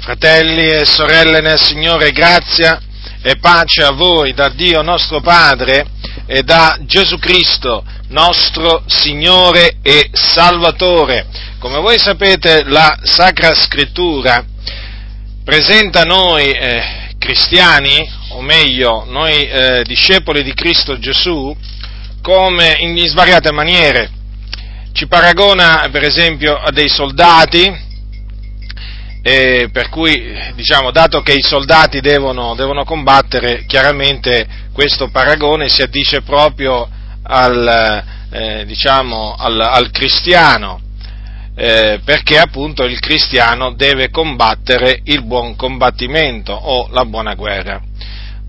Fratelli e sorelle nel Signore, grazia e pace a voi da Dio nostro Padre e da Gesù Cristo, nostro Signore e Salvatore. Come voi sapete, la Sacra Scrittura presenta noi cristiani, o meglio, noi discepoli di Cristo Gesù, come in svariate maniere. Ci paragona, per esempio, a dei soldati, per cui, diciamo, dato che i soldati devono combattere, chiaramente questo paragone si addice proprio al cristiano, perché appunto il cristiano deve combattere il buon combattimento o la buona guerra.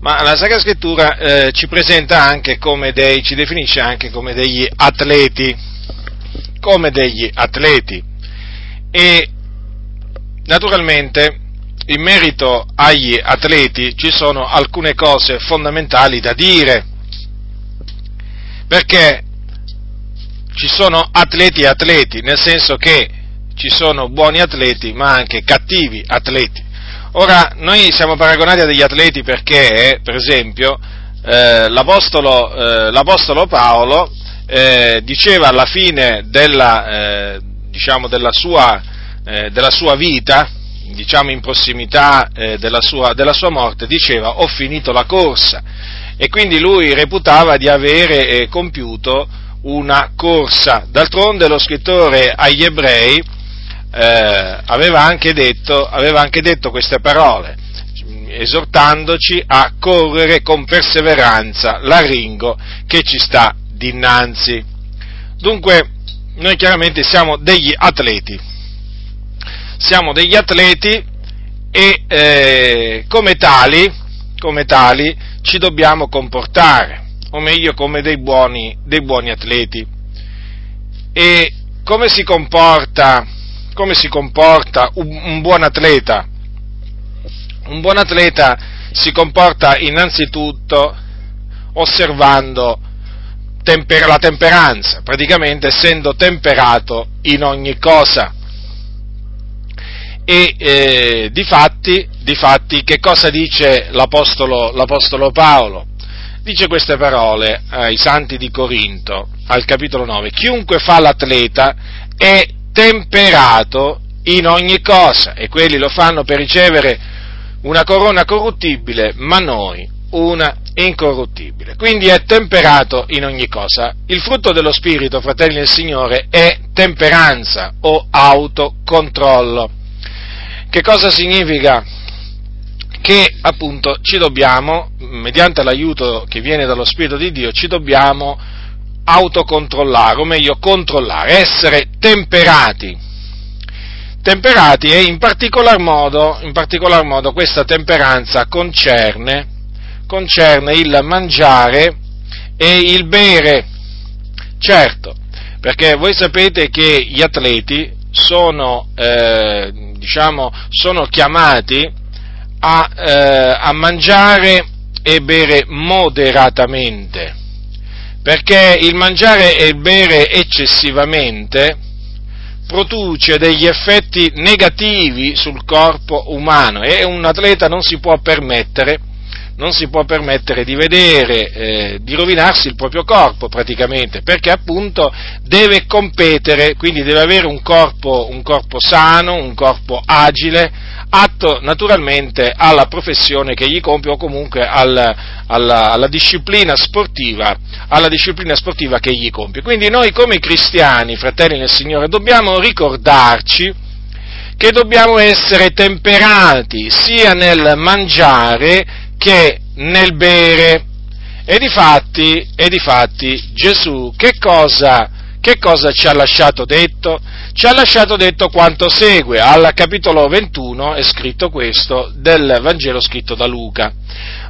Ma la Sacra Scrittura ci definisce anche come degli atleti, e naturalmente in merito agli atleti ci sono alcune cose fondamentali da dire, perché ci sono atleti e atleti, nel senso che ci sono buoni atleti ma anche cattivi atleti. Ora, noi siamo paragonati a degli atleti perché, per esempio, l'Apostolo Paolo diceva alla fine della sua vita, diciamo in prossimità della sua morte, diceva: ho finito la corsa, e quindi lui reputava di avere compiuto una corsa. D'altronde lo scrittore agli Ebrei aveva anche detto queste parole, esortandoci a correre con perseveranza l'arringo che ci sta dinanzi. Dunque noi chiaramente siamo degli atleti e come tali ci dobbiamo comportare, o meglio come dei buoni atleti. E come si comporta un buon atleta? Un buon atleta si comporta innanzitutto osservando la temperanza, praticamente essendo temperato in ogni cosa. E difatti che cosa dice l'Apostolo Paolo? Dice queste parole ai Santi di Corinto, al capitolo 9: chiunque fa l'atleta è temperato in ogni cosa, e quelli lo fanno per ricevere una corona corruttibile, ma noi una incorruttibile. Quindi è temperato in ogni cosa. Il frutto dello Spirito, fratelli del Signore, è temperanza o autocontrollo. Che cosa significa? Che appunto ci dobbiamo, mediante l'aiuto che viene dallo Spirito di Dio, ci dobbiamo autocontrollare, o meglio controllare, essere temperati, e in particolar modo questa temperanza concerne il mangiare e il bere. Certo, perché voi sapete che gli atleti sono chiamati a mangiare e bere moderatamente, perché il mangiare e bere eccessivamente produce degli effetti negativi sul corpo umano, e un atleta non si può permettere di vedere, di rovinarsi il proprio corpo praticamente, perché appunto deve competere, quindi deve avere un corpo sano, un corpo agile, atto naturalmente alla professione che gli compie, o comunque alla disciplina sportiva che gli compie. Quindi noi come cristiani, fratelli nel Signore, dobbiamo ricordarci che dobbiamo essere temperati sia nel mangiare che nel bere. E difatti Gesù che cosa ci ha lasciato detto? Ci ha lasciato detto quanto segue. Al capitolo 21 è scritto questo, del Vangelo scritto da Luca: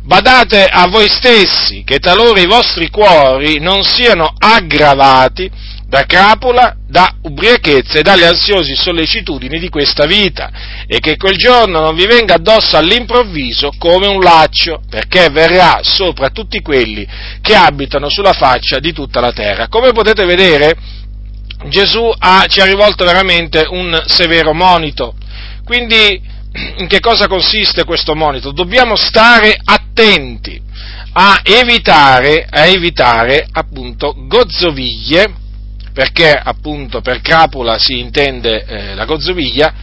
badate a voi stessi che talora i vostri cuori non siano aggravati da crapula, da ubriachezza e dalle ansiose sollecitudini di questa vita, e che quel giorno non vi venga addosso all'improvviso come un laccio, perché verrà sopra tutti quelli che abitano sulla faccia di tutta la terra. Come potete vedere, Gesù ci ha rivolto veramente un severo monito. Quindi in che cosa consiste questo monito? Dobbiamo stare attenti a evitare appunto gozzoviglie, perché appunto per crapula si intende la gozzoviglia,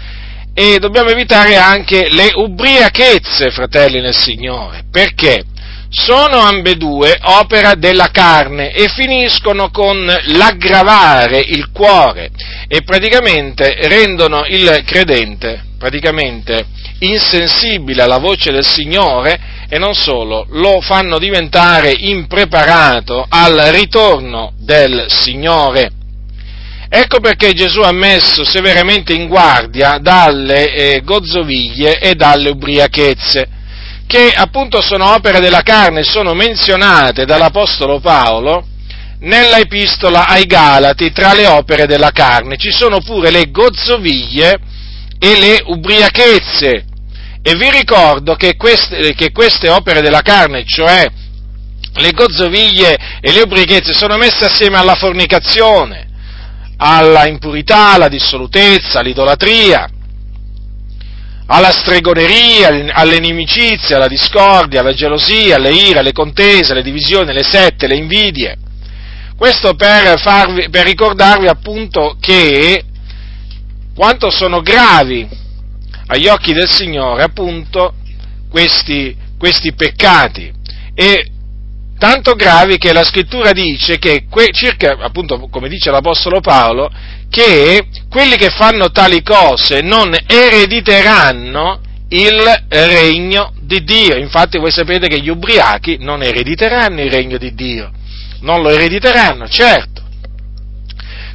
e dobbiamo evitare anche le ubriachezze, fratelli nel Signore, perché sono ambedue opera della carne e finiscono con l'aggravare il cuore e praticamente rendono il credente praticamente insensibile alla voce del Signore, e non solo, lo fanno diventare impreparato al ritorno del Signore. Ecco perché Gesù ha messo severamente in guardia dalle gozzoviglie e dalle ubriachezze, che appunto sono opere della carne, sono menzionate dall'Apostolo Paolo nella Epistola ai Galati. Tra le opere della carne ci sono pure le gozzoviglie e le ubriachezze, e vi ricordo che queste opere della carne, cioè le gozzoviglie e le ubriachezze, sono messe assieme alla fornicazione, alla impurità, alla dissolutezza, all'idolatria, alla stregoneria, all'inimicizia, alla discordia, alla gelosia, alle ire, alle contese, alle divisioni, alle sette, le invidie. Questo per ricordarvi appunto che quanto sono gravi agli occhi del Signore appunto questi peccati, e tanto gravi che la Scrittura dice che circa, appunto come dice l'Apostolo Paolo, che quelli che fanno tali cose non erediteranno il regno di Dio. Infatti voi sapete che gli ubriachi non erediteranno il regno di Dio, non lo erediteranno, certo.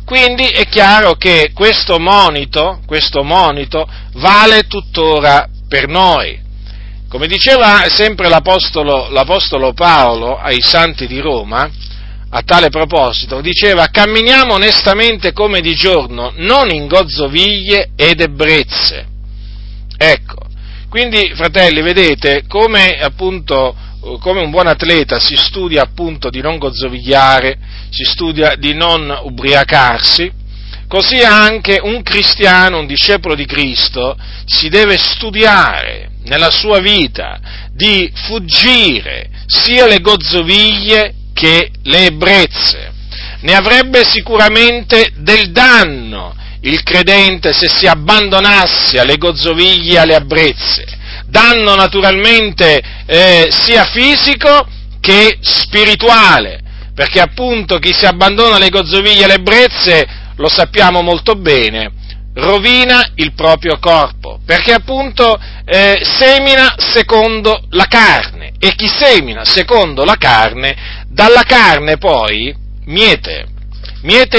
Quindi è chiaro che questo monito vale tuttora per noi. Come diceva sempre l'Apostolo Paolo ai Santi di Roma, a tale proposito, diceva: camminiamo onestamente come di giorno, non in gozzoviglie ed ebbrezze. Ecco, quindi fratelli, vedete come appunto, come un buon atleta si studia appunto di non gozzovigliare, si studia di non ubriacarsi, così anche un cristiano, un discepolo di Cristo, si deve studiare nella sua vita di fuggire sia le gozzoviglie che le ebbrezze. Ne avrebbe sicuramente del danno il credente se si abbandonasse alle gozzoviglie e alle ebbrezze, danno naturalmente sia fisico che spirituale, perché appunto chi si abbandona alle gozzoviglie e alle ebbrezze, lo sappiamo molto bene, rovina il proprio corpo, perché appunto semina secondo la carne, e chi semina secondo la carne, dalla carne poi miete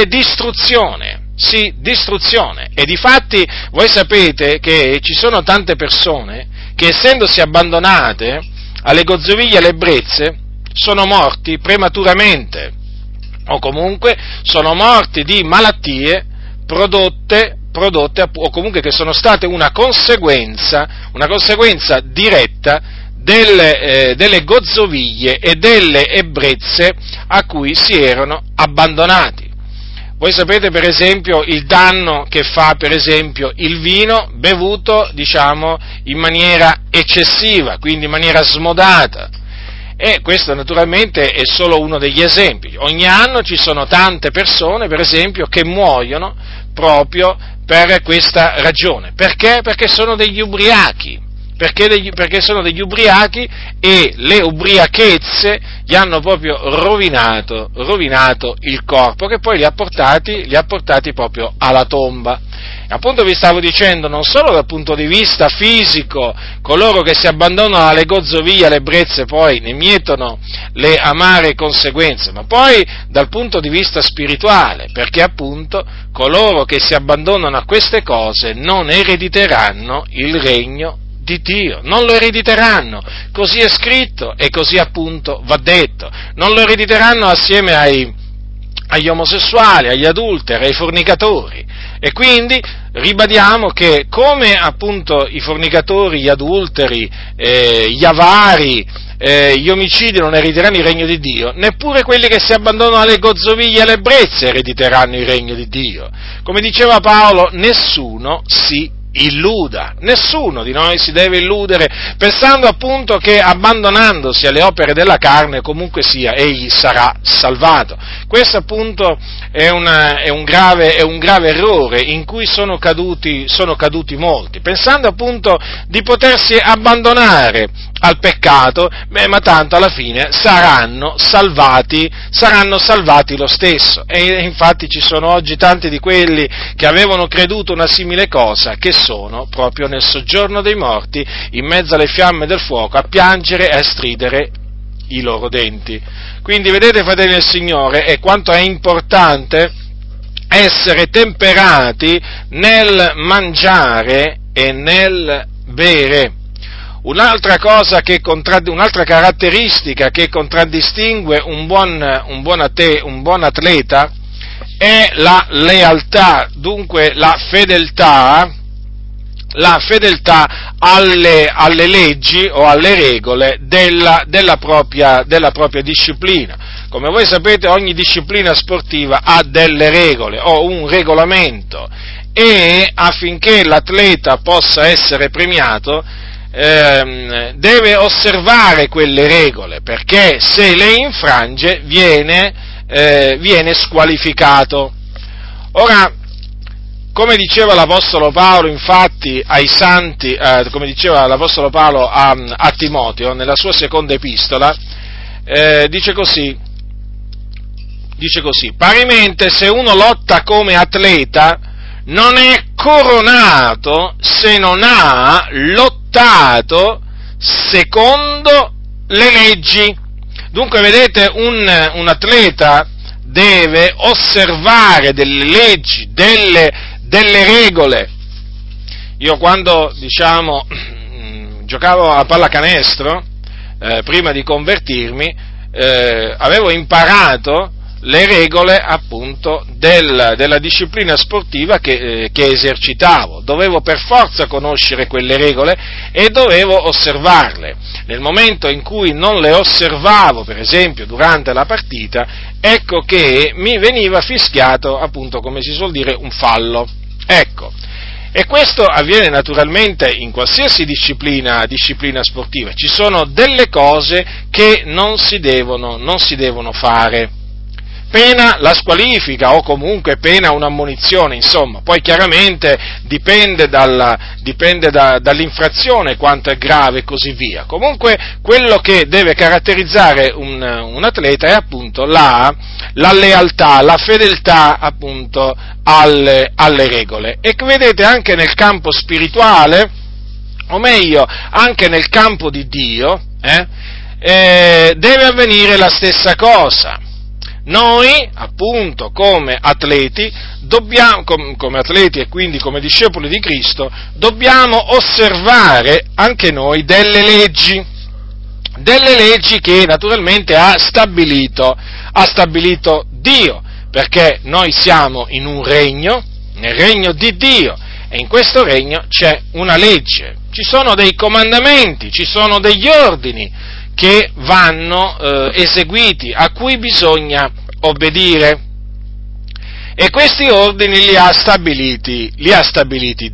distruzione. E difatti voi sapete che ci sono tante persone che, essendosi abbandonate alle gozzoviglie e alle ebbrezze, sono morti prematuramente, o comunque sono morti di malattie prodotte o comunque che sono state una conseguenza diretta delle gozzoviglie e delle ebbrezze a cui si erano abbandonati. Voi sapete per esempio il danno che fa per esempio il vino bevuto, diciamo, in maniera eccessiva, quindi in maniera smodata. E questo naturalmente è solo uno degli esempi. Ogni anno ci sono tante persone, per esempio, che muoiono proprio per questa ragione. Perché? Perché sono degli ubriachi. Perché sono degli ubriachi, e le ubriachezze gli hanno proprio rovinato il corpo, che poi li ha portati proprio alla tomba. Appunto vi stavo dicendo, non solo dal punto di vista fisico, coloro che si abbandonano alle gozzoviglie, alle ebbrezze, poi ne mietono le amare conseguenze, ma poi dal punto di vista spirituale, perché appunto coloro che si abbandonano a queste cose non erediteranno il regno di Dio, non lo erediteranno, così è scritto e così appunto va detto, non lo erediteranno assieme agli omosessuali, agli adulteri, ai fornicatori. E quindi ribadiamo che, come appunto i fornicatori, gli adulteri, gli avari, gli omicidi non erediteranno il regno di Dio, neppure quelli che si abbandonano alle gozzoviglie e alle ebbrezze erediteranno il regno di Dio. Come diceva Paolo, nessuno si illuda. Nessuno di noi si deve illudere pensando appunto che abbandonandosi alle opere della carne comunque sia egli sarà salvato. Questo appunto è un grave errore in cui sono caduti molti, pensando appunto di potersi abbandonare al peccato, ma tanto alla fine saranno salvati lo stesso. E infatti ci sono oggi tanti di quelli che avevano creduto una simile cosa, che sono proprio nel soggiorno dei morti, in mezzo alle fiamme del fuoco, a piangere e a stridere i loro denti. Quindi vedete, fratelli del Signore, è quanto è importante essere temperati nel mangiare e nel bere. Un'altra caratteristica che contraddistingue un buon atleta è la lealtà, dunque la fedeltà alle leggi o alle regole della propria disciplina. Come voi sapete, ogni disciplina sportiva ha delle regole o un regolamento, e affinché l'atleta possa essere premiato deve osservare quelle regole, perché se le infrange viene squalificato. Ora, come diceva l'Apostolo Paolo, infatti, ai Santi, come diceva l'Apostolo Paolo a Timoteo, nella sua seconda epistola, dice così, parimente se uno lotta come atleta, non è coronato se non ha lottato secondo le leggi. Dunque, vedete, un atleta deve osservare delle leggi, delle regole. Io quando, diciamo, giocavo a pallacanestro, prima di convertirmi, avevo imparato le regole appunto della disciplina sportiva che esercitavo. Dovevo per forza conoscere quelle regole e dovevo osservarle. Nel momento in cui non le osservavo, per esempio durante la partita, ecco che mi veniva fischiato appunto, come si suol dire, un fallo. Ecco. E questo avviene naturalmente in qualsiasi disciplina sportiva. Ci sono delle cose che non si devono fare. Pena la squalifica o comunque pena un'ammonizione, insomma. Poi chiaramente dipende dall'infrazione quanto è grave e così via. Comunque quello che deve caratterizzare un atleta è appunto la lealtà, la fedeltà appunto alle regole. E vedete, anche nel campo spirituale, o meglio anche nel campo di Dio, deve avvenire la stessa cosa. Noi, appunto, come atleti e quindi come discepoli di Cristo, dobbiamo osservare anche noi delle leggi che naturalmente ha stabilito Dio, perché noi siamo in un regno, nel regno di Dio, e in questo regno c'è una legge, ci sono dei comandamenti, ci sono degli ordini che vanno eseguiti, a cui bisogna obbedire, e questi ordini li ha stabiliti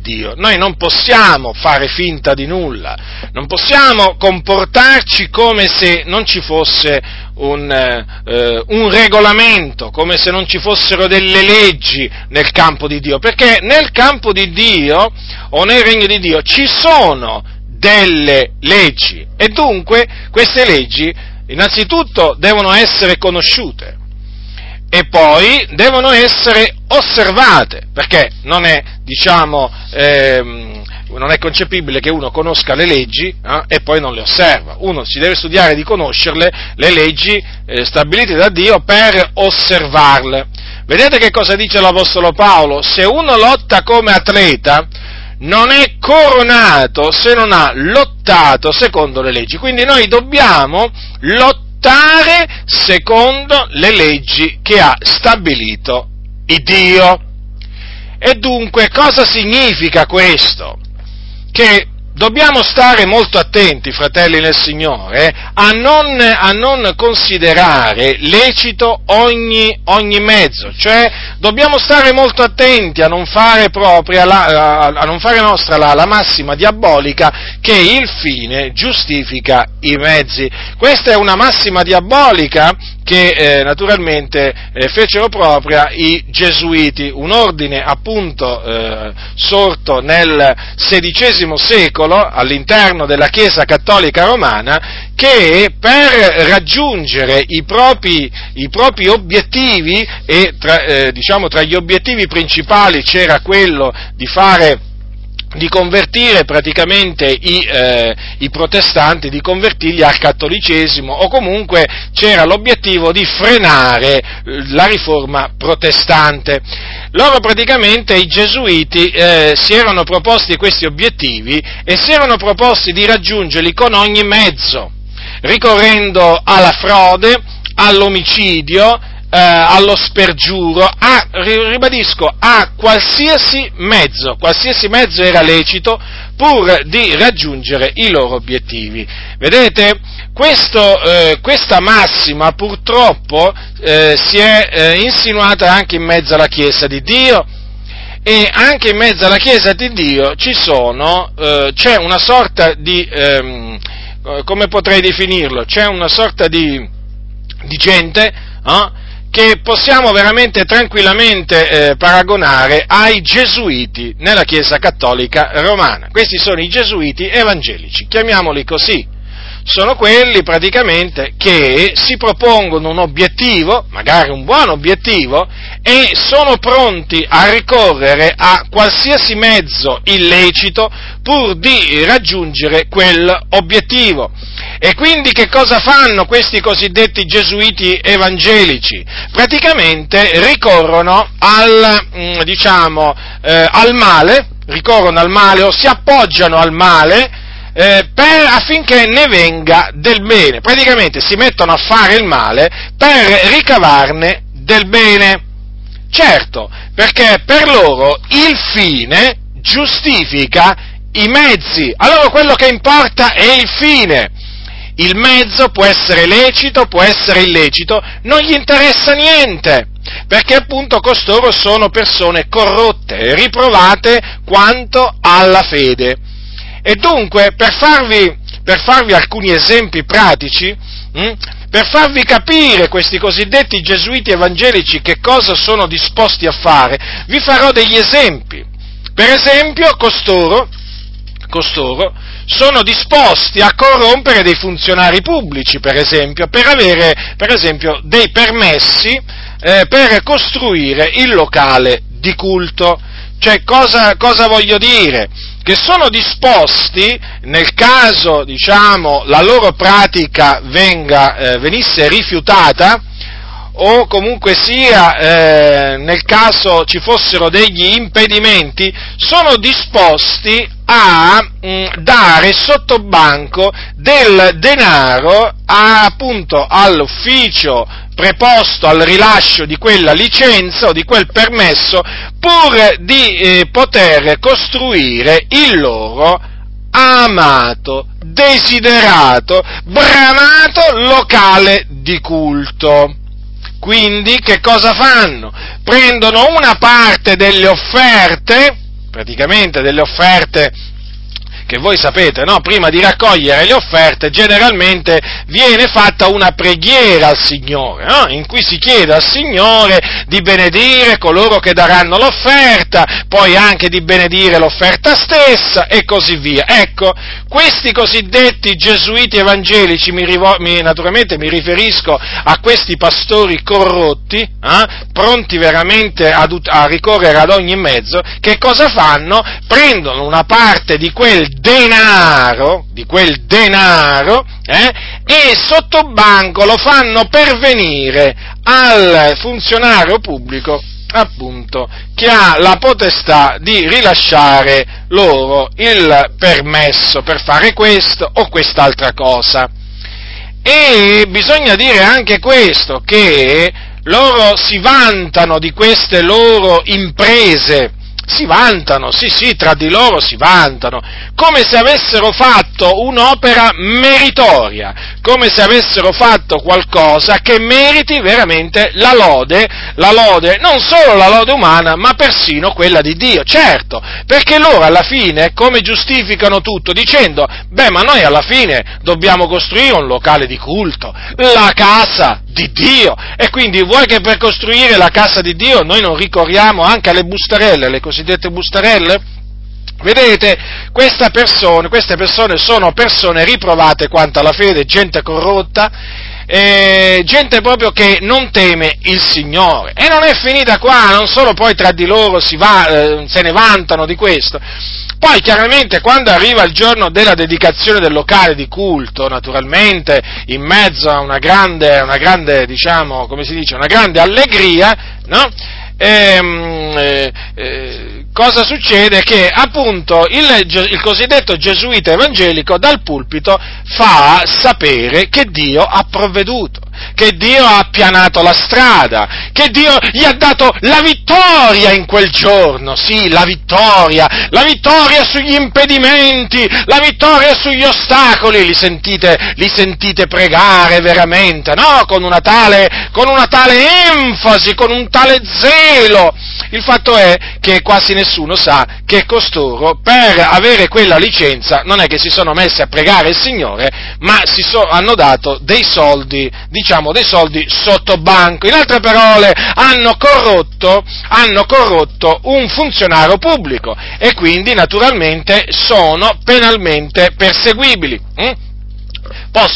Dio. Noi non possiamo fare finta di nulla, non possiamo comportarci come se non ci fosse un regolamento, come se non ci fossero delle leggi nel campo di Dio, perché nel campo di Dio o nel regno di Dio ci sono delle leggi, e dunque queste leggi innanzitutto devono essere conosciute e poi devono essere osservate, perché non è concepibile che uno conosca le leggi e poi non le osserva. Uno si deve studiare di conoscerle, le leggi stabilite da Dio, per osservarle. Vedete che cosa dice l'Apostolo Paolo? Se uno lotta come atleta, non è coronato se non ha lottato secondo le leggi. Quindi noi dobbiamo lottare secondo le leggi che ha stabilito Dio. E dunque cosa significa questo? Che Dobbiamo stare molto attenti, fratelli nel Signore, a non considerare lecito ogni mezzo, cioè dobbiamo stare molto attenti a non fare nostra la massima diabolica che il fine giustifica i mezzi. Questa è una massima diabolica che naturalmente fecero propria i Gesuiti, un ordine appunto sorto nel XVI secolo all'interno della Chiesa Cattolica Romana, che per raggiungere i propri obiettivi, e tra gli obiettivi principali c'era quello di convertire praticamente i protestanti, di convertirli al cattolicesimo, o comunque c'era l'obiettivo di frenare la riforma protestante. Loro praticamente, i gesuiti, si erano proposti questi obiettivi e si erano proposti di raggiungerli con ogni mezzo, ricorrendo alla frode, all'omicidio, allo spergiuro, a qualsiasi mezzo era lecito pur di raggiungere i loro obiettivi. Vedete, questa massima purtroppo si è insinuata anche in mezzo alla Chiesa di Dio, e anche in mezzo alla Chiesa di Dio c'è una sorta di, come potrei definirlo, c'è una sorta di gente, che possiamo veramente tranquillamente paragonare ai gesuiti nella Chiesa Cattolica Romana. Questi sono i gesuiti evangelici, chiamiamoli così. Sono quelli praticamente che si propongono un obiettivo, magari un buon obiettivo, e sono pronti a ricorrere a qualsiasi mezzo illecito pur di raggiungere quell'obiettivo. E quindi che cosa fanno questi cosiddetti gesuiti evangelici? Praticamente ricorrono al male, o si appoggiano al male, affinché ne venga del bene. Praticamente si mettono a fare il male per ricavarne del bene. Certo, perché per loro il fine giustifica i mezzi. Allora quello che importa è il fine. Il mezzo può essere lecito, può essere illecito, non gli interessa niente, perché appunto costoro sono persone corrotte, riprovate quanto alla fede. E dunque, per farvi alcuni esempi pratici, per farvi capire questi cosiddetti gesuiti evangelici che cosa sono disposti a fare, vi farò degli esempi. Per esempio, costoro sono disposti a corrompere dei funzionari pubblici, per esempio, per avere, per esempio, dei permessi per costruire il locale di culto. Cioè, cosa voglio dire? Che sono disposti, nel caso, diciamo, la loro pratica venisse rifiutata, o comunque sia, nel caso ci fossero degli impedimenti, sono disposti a dare sottobanco del denaro appunto all'ufficio preposto al rilascio di quella licenza o di quel permesso, pur di poter costruire il loro amato, desiderato, bramato locale di culto. Quindi che cosa fanno? Prendono una parte delle offerte, praticamente delle offerte che voi sapete, no? Prima di raccogliere le offerte generalmente viene fatta una preghiera al Signore, no? In cui si chiede al Signore di benedire coloro che daranno l'offerta, poi anche di benedire l'offerta stessa e così via. Ecco, questi cosiddetti gesuiti evangelici, naturalmente mi riferisco a questi pastori corrotti, pronti veramente a ricorrere ad ogni mezzo, che cosa fanno? Prendono una parte di quel denaro, e sottobanco lo fanno pervenire al funzionario pubblico, appunto, che ha la potestà di rilasciare loro il permesso per fare questo o quest'altra cosa. E bisogna dire anche questo, che loro si vantano di queste loro imprese si vantano, sì, tra di loro si vantano, come se avessero fatto un'opera meritoria, come se avessero fatto qualcosa che meriti veramente la lode, non solo la lode umana, ma persino quella di Dio, certo, perché loro alla fine come giustificano tutto? Dicendo, ma noi alla fine dobbiamo costruire un locale di culto, la casa di Dio, e quindi vuoi che per costruire la casa di Dio noi non ricorriamo anche alle bustarelle, le cosiddette bustarelle? Vedete, queste persone sono persone riprovate quanto alla fede, gente corrotta, gente proprio che non teme il Signore. E non è finita qua, non solo poi tra di loro se ne vantano di questo. Poi chiaramente quando arriva il giorno della dedicazione del locale di culto, naturalmente in mezzo a una grande, diciamo, come si dice, una grande allegria, no? Cosa succede? Che appunto il cosiddetto gesuita evangelico dal pulpito fa sapere che Dio ha provveduto, che Dio ha appianato la strada, che Dio gli ha dato la vittoria in quel giorno, sì, la vittoria sugli impedimenti, la vittoria sugli ostacoli, li sentite pregare veramente, no? Con una tale enfasi, con un tale zelo. Il fatto è che quasi nessuno sa che costoro, per avere quella licenza, non è che si sono messi a pregare il Signore, ma hanno dato dei soldi, dei soldi sotto banco. In altre parole, hanno corrotto un funzionario pubblico e quindi naturalmente sono penalmente perseguibili.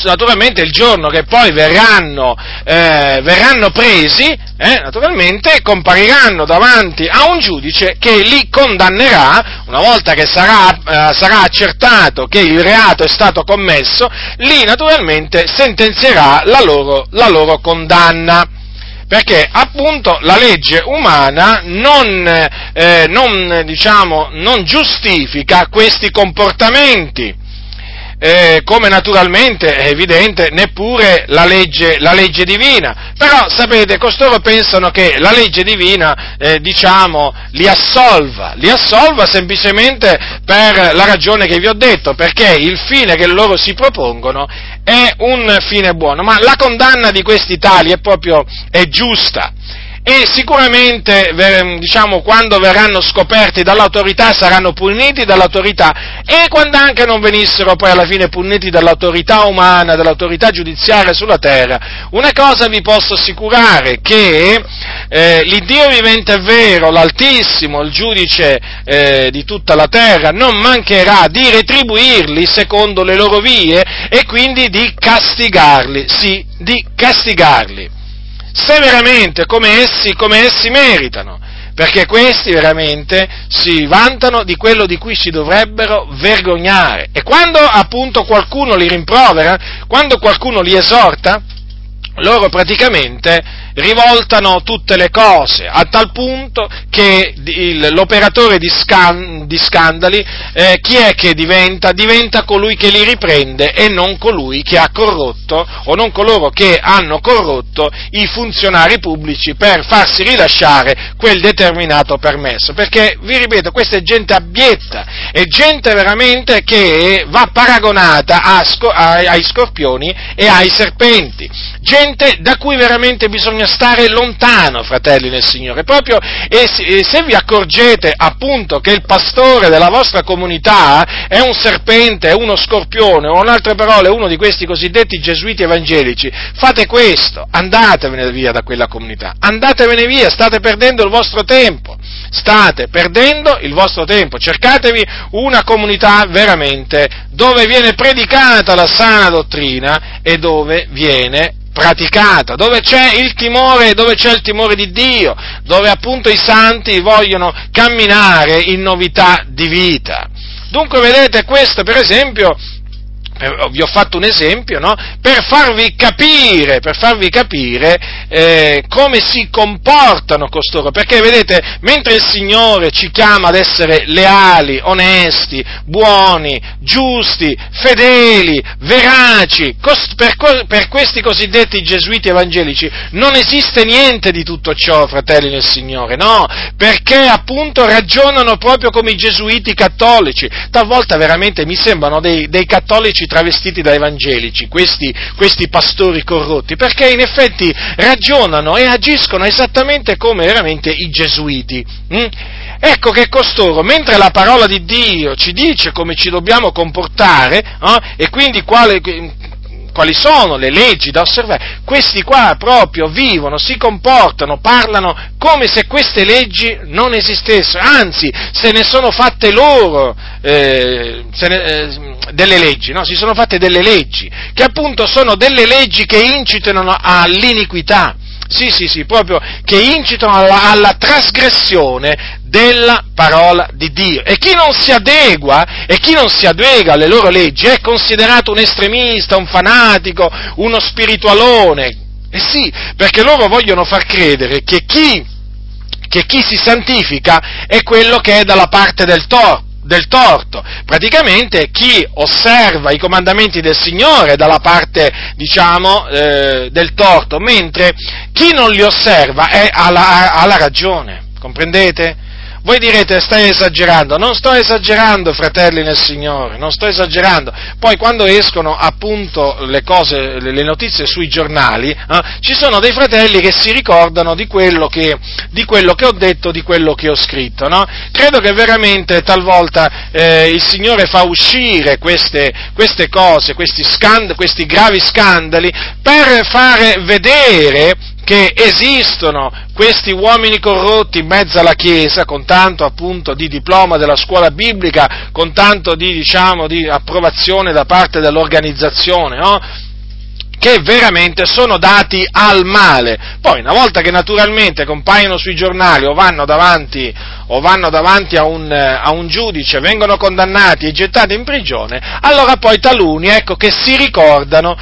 Naturalmente il giorno che poi verranno presi, naturalmente compariranno davanti a un giudice che li condannerà. Una volta che sarà accertato che il reato è stato commesso, lì naturalmente sentenzierà la loro condanna. Perché appunto la legge umana non giustifica questi comportamenti. Come naturalmente è evidente neppure la legge divina, però sapete, costoro pensano che la legge divina li assolva semplicemente per la ragione che vi ho detto, perché il fine che loro si propongono è un fine buono, ma la condanna di questi tali è giusta. E sicuramente, quando verranno scoperti dall'autorità saranno puniti dall'autorità, e quando anche non venissero poi alla fine puniti dall'autorità umana, dall'autorità giudiziaria sulla terra, una cosa vi posso assicurare, che l'Iddio vivente è vero, l'Altissimo, il giudice di tutta la terra, non mancherà di retribuirli secondo le loro vie e quindi di castigarli, sì, di castigarli. Severamente, come essi meritano, perché questi veramente si vantano di quello di cui si dovrebbero vergognare. E quando appunto qualcuno li rimprovera, quando qualcuno li esorta, loro praticamente rivoltano tutte le cose, a tal punto che l'operatore di scandali, chi è che diventa? Diventa colui che li riprende e non colui che ha corrotto, o non coloro che hanno corrotto i funzionari pubblici per farsi rilasciare quel determinato permesso. Perché, vi ripeto, questa è gente abietta, è gente veramente che va paragonata ai scorpioni e ai serpenti, gente da cui veramente bisogna stare lontano, fratelli nel Signore, proprio, e se vi accorgete appunto che il pastore della vostra comunità è un serpente, è uno scorpione, o in altre parole uno di questi cosiddetti gesuiti evangelici, fate questo, andatevene via da quella comunità, andatevene via, state perdendo il vostro tempo, cercatevi una comunità veramente dove viene predicata la sana dottrina e dove viene praticata, dove c'è il timore di Dio, dove appunto i santi vogliono camminare in novità di vita. Dunque vedete, questo per esempio vi ho fatto un esempio, no? Per farvi capire come si comportano costoro, perché vedete, mentre il Signore ci chiama ad essere leali, onesti, buoni, giusti, fedeli, veraci, per questi cosiddetti gesuiti evangelici non esiste niente di tutto ciò, fratelli nel Signore, no? Perché appunto ragionano proprio come i gesuiti cattolici, talvolta veramente mi sembrano dei cattolici travestiti da evangelici, questi pastori corrotti, perché in effetti ragionano e agiscono esattamente come veramente i gesuiti. Ecco che costoro, mentre la parola di Dio ci dice come ci dobbiamo comportare, e quindi quali sono le leggi da osservare, questi qua proprio vivono, si comportano, parlano come se queste leggi non esistessero, anzi, se ne sono fatte loro delle leggi, no? Si sono fatte delle leggi, che appunto sono delle leggi che incitano all'iniquità, sì, proprio che incitano alla trasgressione della parola di Dio. E chi non si adegua alle loro leggi è considerato un estremista, un fanatico, uno spiritualone. E sì, perché loro vogliono far credere che chi si santifica è quello che è dalla parte del torto, praticamente chi osserva i comandamenti del Signore è dalla parte, del torto, mentre chi non li osserva è alla ragione, comprendete? Voi direte, stai esagerando. Non sto esagerando, fratelli nel Signore, non sto esagerando. Poi quando escono appunto le notizie sui giornali, ci sono dei fratelli che si ricordano di quello che ho detto, di quello che ho scritto, no? Credo che veramente talvolta il Signore fa uscire queste cose, questi gravi scandali, per fare vedere che esistono questi uomini corrotti in mezzo alla Chiesa, con tanto appunto di diploma della scuola biblica, con tanto di approvazione da parte dell'organizzazione, no? Che veramente sono dati al male. Poi, una volta che naturalmente compaiono sui giornali o vanno davanti a un giudice, vengono condannati e gettati in prigione, allora poi taluni, ecco, che si ricordano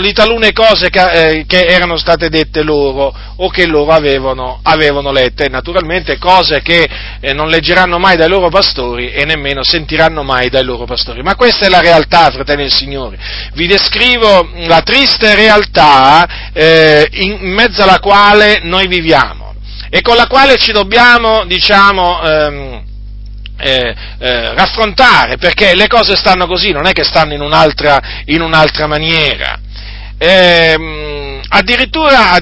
di talune cose che erano state dette loro o che loro avevano lette, naturalmente cose che non leggeranno mai dai loro pastori e nemmeno sentiranno mai dai loro pastori. Ma questa è la realtà, fratelli del Signore. Vi descrivo la triste realtà in mezzo alla quale noi viviamo e con la quale ci dobbiamo, raffrontare, perché le cose stanno così, non è che stanno in un'altra maniera. Addirittura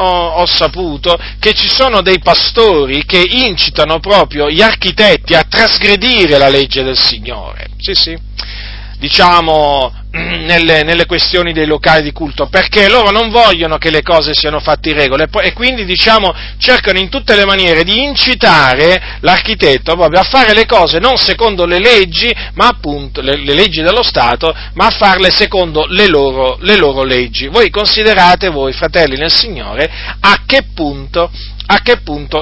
ho saputo che ci sono dei pastori che incitano proprio gli architetti a trasgredire la legge del Signore. Sì. Nelle questioni dei locali di culto, perché loro non vogliono che le cose siano fatte in regola e quindi cercano in tutte le maniere di incitare l'architetto proprio a fare le cose non secondo le leggi, ma appunto le leggi dello Stato, ma a farle secondo le loro leggi. Voi considerate, fratelli nel Signore, a che punto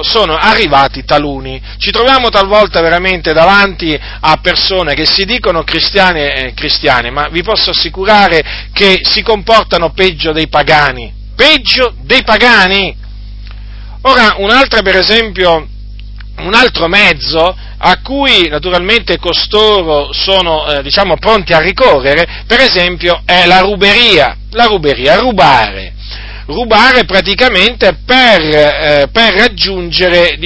sono arrivati taluni. Ci troviamo talvolta veramente davanti a persone che si dicono cristiane, ma vi posso assicurare che si comportano peggio dei pagani. Ora, un altro mezzo a cui naturalmente costoro sono pronti a ricorrere, per esempio, è la ruberia, rubare praticamente per raggiungere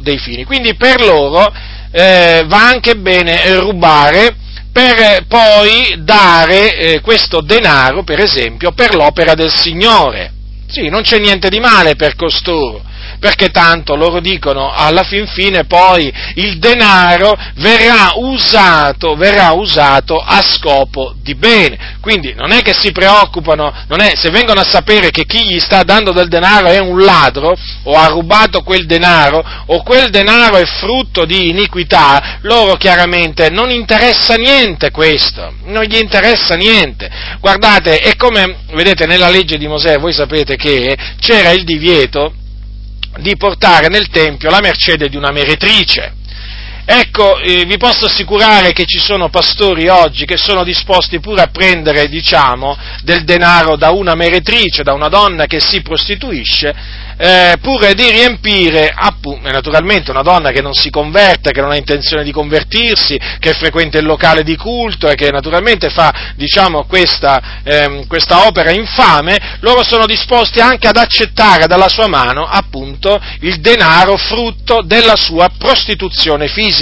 dei fini. Quindi per loro va anche bene rubare per poi dare questo denaro, per esempio, per l'opera del Signore. Sì, non c'è niente di male per costoro, perché tanto loro dicono alla fin fine poi il denaro verrà usato a scopo di bene. Quindi non è che si preoccupano, se vengono a sapere che chi gli sta dando del denaro è un ladro o ha rubato quel denaro o quel denaro è frutto di iniquità, loro chiaramente non interessa niente questo, non gli interessa niente. Guardate, è come, vedete, nella legge di Mosè, voi sapete che c'era il divieto di portare nel tempio la mercede di una meretrice. Ecco, vi posso assicurare che ci sono pastori oggi che sono disposti pure a prendere, diciamo, del denaro da una meretrice, da una donna che si prostituisce, pure di riempire, appunto, naturalmente una donna che non si converte, che non ha intenzione di convertirsi, che frequenta il locale di culto e che naturalmente fa, diciamo, questa opera infame, loro sono disposti anche ad accettare dalla sua mano, appunto, il denaro frutto della sua prostituzione fisica.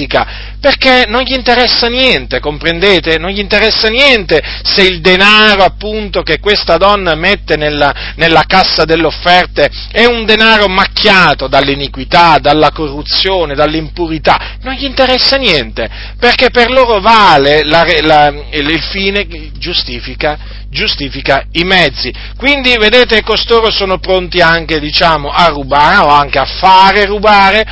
Perché non gli interessa niente, comprendete? Non gli interessa niente se il denaro, appunto, che questa donna mette nella cassa delle offerte è un denaro macchiato dall'iniquità, dalla corruzione, dall'impurità. Non gli interessa niente, perché per loro vale il fine, giustifica i mezzi. Quindi, vedete, costoro sono pronti anche, diciamo, a rubare o anche a fare rubare,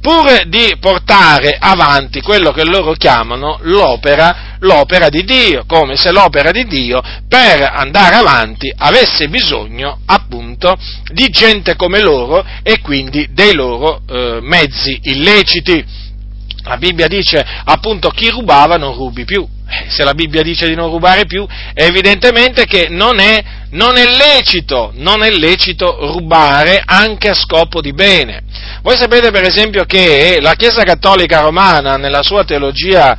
pure di portare avanti quello che loro chiamano l'opera di Dio, come se l'opera di Dio, per andare avanti, avesse bisogno, appunto, di gente come loro e quindi dei loro mezzi illeciti. La Bibbia dice, appunto, chi rubava non rubi più. Se la Bibbia dice di non rubare più, è evidentemente che non è lecito rubare anche a scopo di bene. Voi sapete, per esempio, che la Chiesa Cattolica Romana, nella sua teologia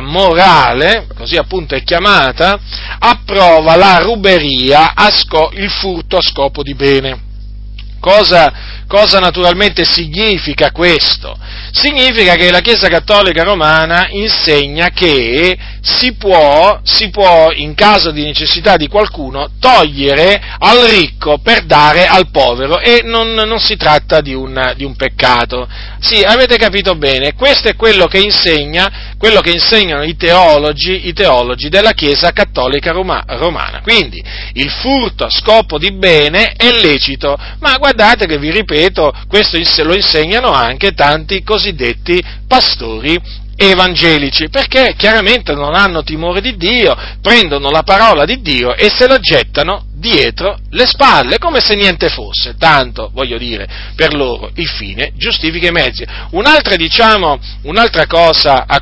morale, così appunto è chiamata, approva la ruberia, il furto a scopo di bene. Cosa naturalmente significa questo? Significa che la Chiesa Cattolica Romana insegna che si può, in caso di necessità di qualcuno, togliere al ricco per dare al povero, e non si tratta di un peccato. Sì, avete capito bene, questo è quello che insegnano i teologi della Chiesa Cattolica Romana. Quindi, il furto a scopo di bene è lecito, ma guardate che, vi ripeto, questo lo insegnano anche tanti cosiddetti pastori evangelici, perché chiaramente non hanno timore di Dio, prendono la parola di Dio e se la gettano dietro le spalle, come se niente fosse. Tanto, voglio dire, per loro il fine giustifica i mezzi. Un altro mezzo a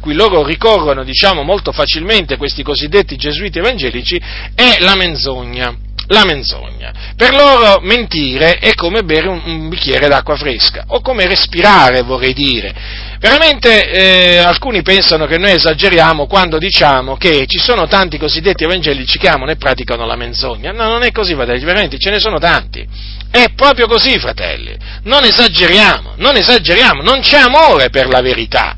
cui loro ricorrono, diciamo, molto facilmente, questi cosiddetti gesuiti evangelici, è la menzogna. La menzogna. Per loro mentire è come bere un bicchiere d'acqua fresca, o come respirare, vorrei dire. Veramente alcuni pensano che noi esageriamo quando diciamo che ci sono tanti cosiddetti evangelici che amano e praticano la menzogna. No, non è così, fratelli, veramente ce ne sono tanti. È proprio così, fratelli. Non esageriamo, non c'è amore per la verità,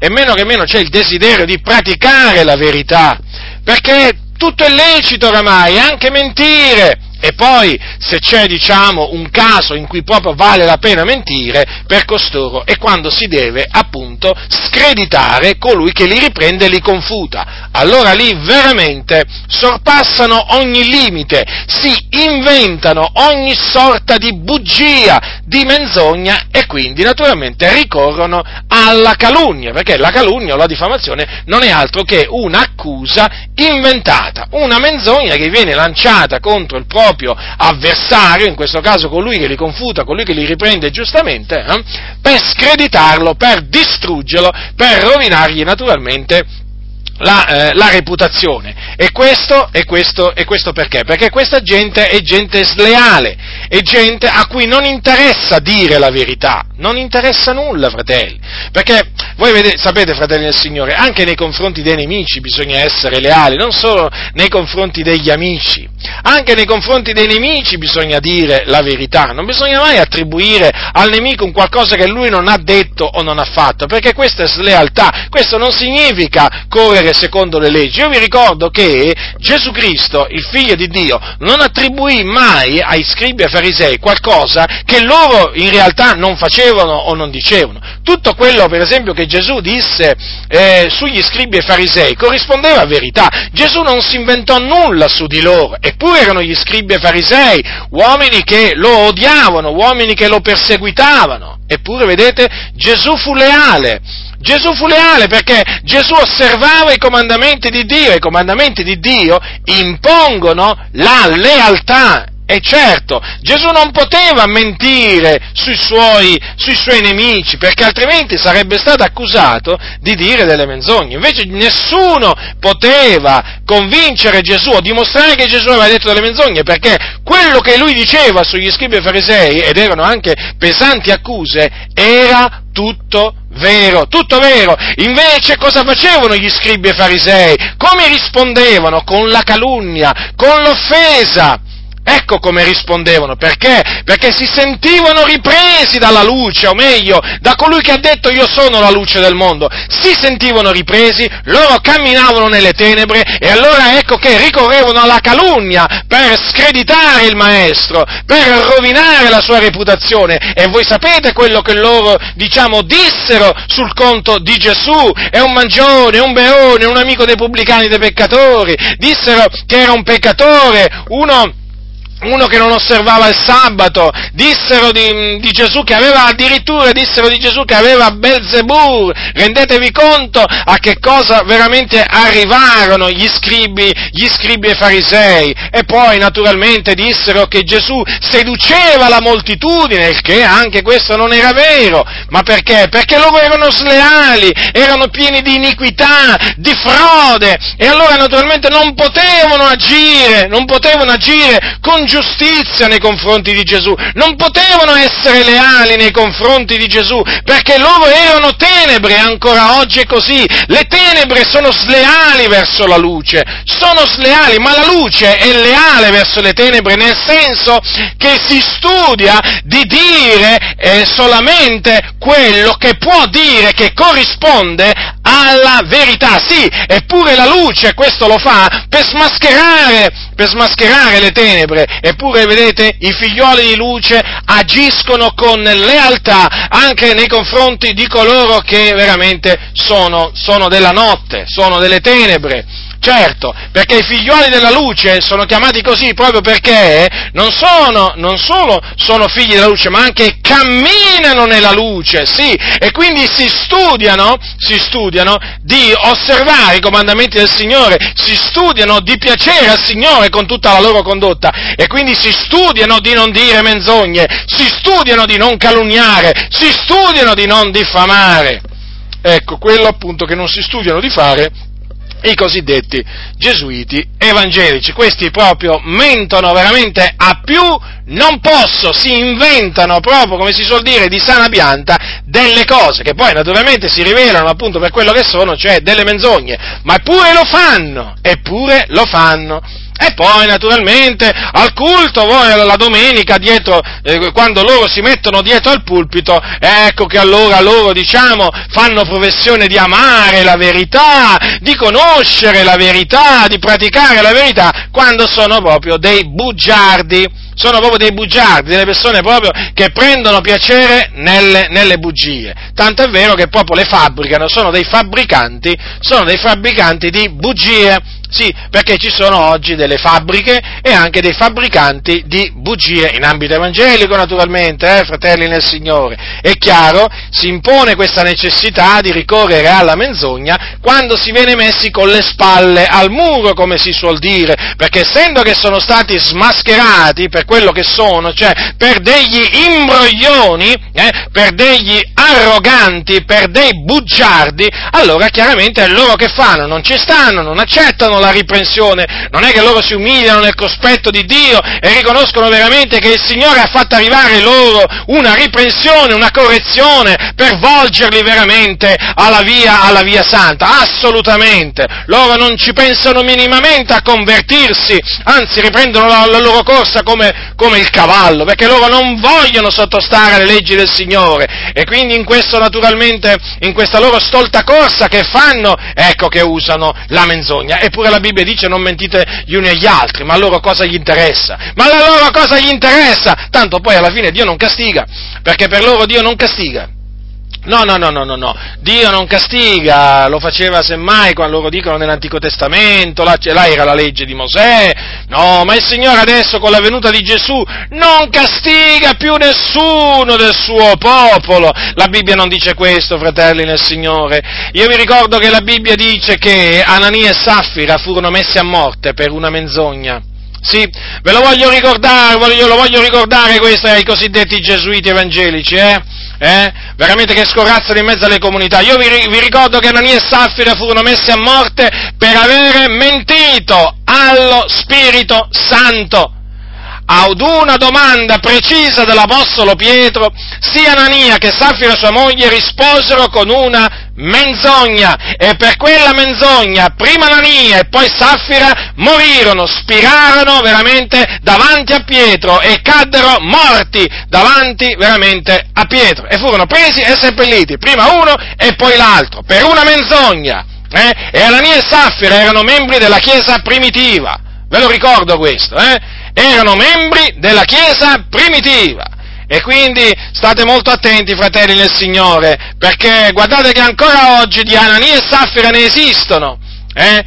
e meno che meno c'è il desiderio di praticare la verità, perché tutto è lecito oramai, anche mentire. E poi, se c'è, diciamo, un caso in cui proprio vale la pena mentire, per costoro è quando si deve, appunto, screditare colui che li riprende e li confuta. Allora lì veramente sorpassano ogni limite, si inventano ogni sorta di bugia, di menzogna, e quindi naturalmente ricorrono alla calunnia, perché la calunnia o la diffamazione non è altro che un'accusa inventata, una menzogna che viene lanciata contro il proprio avversario, in questo caso colui che li confuta, colui che li riprende giustamente, per screditarlo, per distruggerlo, per rovinargli naturalmente la reputazione. E questo perché? Perché questa gente è gente sleale, è gente a cui non interessa dire la verità, non interessa nulla, fratelli, perché voi sapete, fratelli del Signore, anche nei confronti dei nemici bisogna essere leali, non solo nei confronti degli amici, anche nei confronti dei nemici bisogna dire la verità, non bisogna mai attribuire al nemico un qualcosa che lui non ha detto o non ha fatto, perché questa è slealtà, questo non significa correre secondo le leggi. Io vi ricordo che Gesù Cristo, il Figlio di Dio, non attribuì mai ai scribi e farisei qualcosa che loro in realtà non facevano o non dicevano. Tutto quello, per esempio, che Gesù disse sugli scribi e farisei corrispondeva a verità. Gesù non si inventò nulla su di loro, eppure erano gli scribi e farisei, uomini che lo odiavano, uomini che lo perseguitavano. Eppure, vedete, Gesù fu leale perché Gesù osservava i comandamenti di Dio, e i comandamenti di Dio impongono la lealtà, E certo, Gesù non poteva mentire sui suoi nemici, perché altrimenti sarebbe stato accusato di dire delle menzogne. Invece nessuno poteva convincere Gesù o dimostrare che Gesù aveva detto delle menzogne, perché quello che lui diceva sugli scribi e farisei, ed erano anche pesanti accuse, era tutto vero, tutto vero. Invece cosa facevano gli scribi e farisei? Come rispondevano? Con la calunnia, con l'offesa. Ecco come rispondevano, perché? Perché si sentivano ripresi dalla luce, o meglio, da colui che ha detto io sono la luce del mondo. Si sentivano ripresi, loro camminavano nelle tenebre e allora ecco che ricorrevano alla calunnia per screditare il maestro, per rovinare la sua reputazione. E voi sapete quello che loro, dissero sul conto di Gesù: è un mangione, un beone, un amico dei pubblicani, dei peccatori. Dissero che era un peccatore, uno che non osservava il sabato. Dissero di Gesù che aveva, addirittura dissero di Gesù che aveva Belzebù. Rendetevi conto a che cosa veramente arrivarono gli scribi e farisei. E poi naturalmente dissero che Gesù seduceva la moltitudine, il che anche questo non era vero. Ma perché? Perché loro erano sleali, erano pieni di iniquità, di frode, e allora naturalmente non potevano agire con giustizia nei confronti di Gesù, non potevano essere leali nei confronti di Gesù, perché loro erano tenebre. Ancora oggi è così, le tenebre sono sleali verso la luce, sono sleali, ma la luce è leale verso le tenebre, nel senso che si studia di dire solamente quello che può dire che corrisponde alla verità, sì, eppure la luce questo lo fa per smascherare le tenebre. Eppure, vedete, i figlioli di luce agiscono con lealtà anche nei confronti di coloro che veramente sono della notte, sono delle tenebre. Certo, perché i figlioli della luce sono chiamati così proprio perché non solo sono figli della luce, ma anche camminano nella luce, sì, e quindi si studiano di osservare i comandamenti del Signore, si studiano di piacere al Signore con tutta la loro condotta, e quindi si studiano di non dire menzogne, si studiano di non calunniare, si studiano di non diffamare. Ecco, quello appunto che non si studiano di fare i cosiddetti gesuiti evangelici. Questi proprio mentono veramente a più non posso, si inventano proprio, come si suol dire, di sana pianta delle cose, che poi naturalmente si rivelano appunto per quello che sono, cioè delle menzogne, ma eppure lo fanno. E poi naturalmente al culto, voi la domenica dietro, quando loro si mettono dietro al pulpito, ecco che allora loro fanno professione di amare la verità, di conoscere la verità, di praticare la verità, quando sono proprio dei bugiardi, delle persone proprio che prendono piacere nelle bugie. Tant'è vero che proprio le fabbricano, sono dei fabbricanti di bugie. Sì, perché ci sono oggi delle fabbriche e anche dei fabbricanti di bugie in ambito evangelico, naturalmente, fratelli nel Signore. È chiaro, si impone questa necessità di ricorrere alla menzogna quando si viene messi con le spalle al muro, come si suol dire, perché essendo che sono stati smascherati per quello che sono, cioè per degli imbroglioni, per degli arroganti, per dei bugiardi, allora chiaramente è loro che fanno, non ci stanno, non accettano la riprensione. Non è che loro si umiliano nel cospetto di Dio e riconoscono veramente che il Signore ha fatto arrivare loro una riprensione, una correzione per volgerli veramente alla via santa, assolutamente. Loro non ci pensano minimamente a convertirsi, anzi riprendono la loro corsa come il cavallo, perché loro non vogliono sottostare alle leggi del Signore, e quindi in questo naturalmente, in questa loro stolta corsa che fanno, ecco che usano la menzogna. Eppure la Bibbia dice non mentite gli uni agli altri, ma a loro cosa gli interessa? Tanto poi alla fine Dio non castiga, perché per loro Dio non castiga. No, Dio non castiga, lo faceva semmai quando loro dicono nell'Antico Testamento, là era la legge di Mosè. No, ma il Signore adesso con la venuta di Gesù non castiga più nessuno del suo popolo. La Bibbia non dice questo, fratelli nel Signore. Io vi ricordo che la Bibbia dice che Anania e Saffira furono messi a morte per una menzogna. Sì, ve lo voglio ricordare, questo ai cosiddetti gesuiti evangelici, veramente che scorazzano in mezzo alle comunità. Io vi ricordo che Anania e Saffira furono messi a morte per avere mentito allo Spirito Santo. Ad una domanda precisa dell'Apostolo Pietro, sia Anania che Saffira sua moglie risposero con una menzogna, e per quella menzogna prima Anania e poi Saffira morirono, spirarono veramente davanti a Pietro e caddero morti davanti veramente a Pietro, e furono presi e seppelliti, prima uno e poi l'altro, per una menzogna, e Anania e Saffira erano membri della Chiesa primitiva, ve lo ricordo questo, erano membri della Chiesa primitiva, e quindi state molto attenti, fratelli nel Signore, perché guardate che ancora oggi di Anania e Saffira ne esistono, e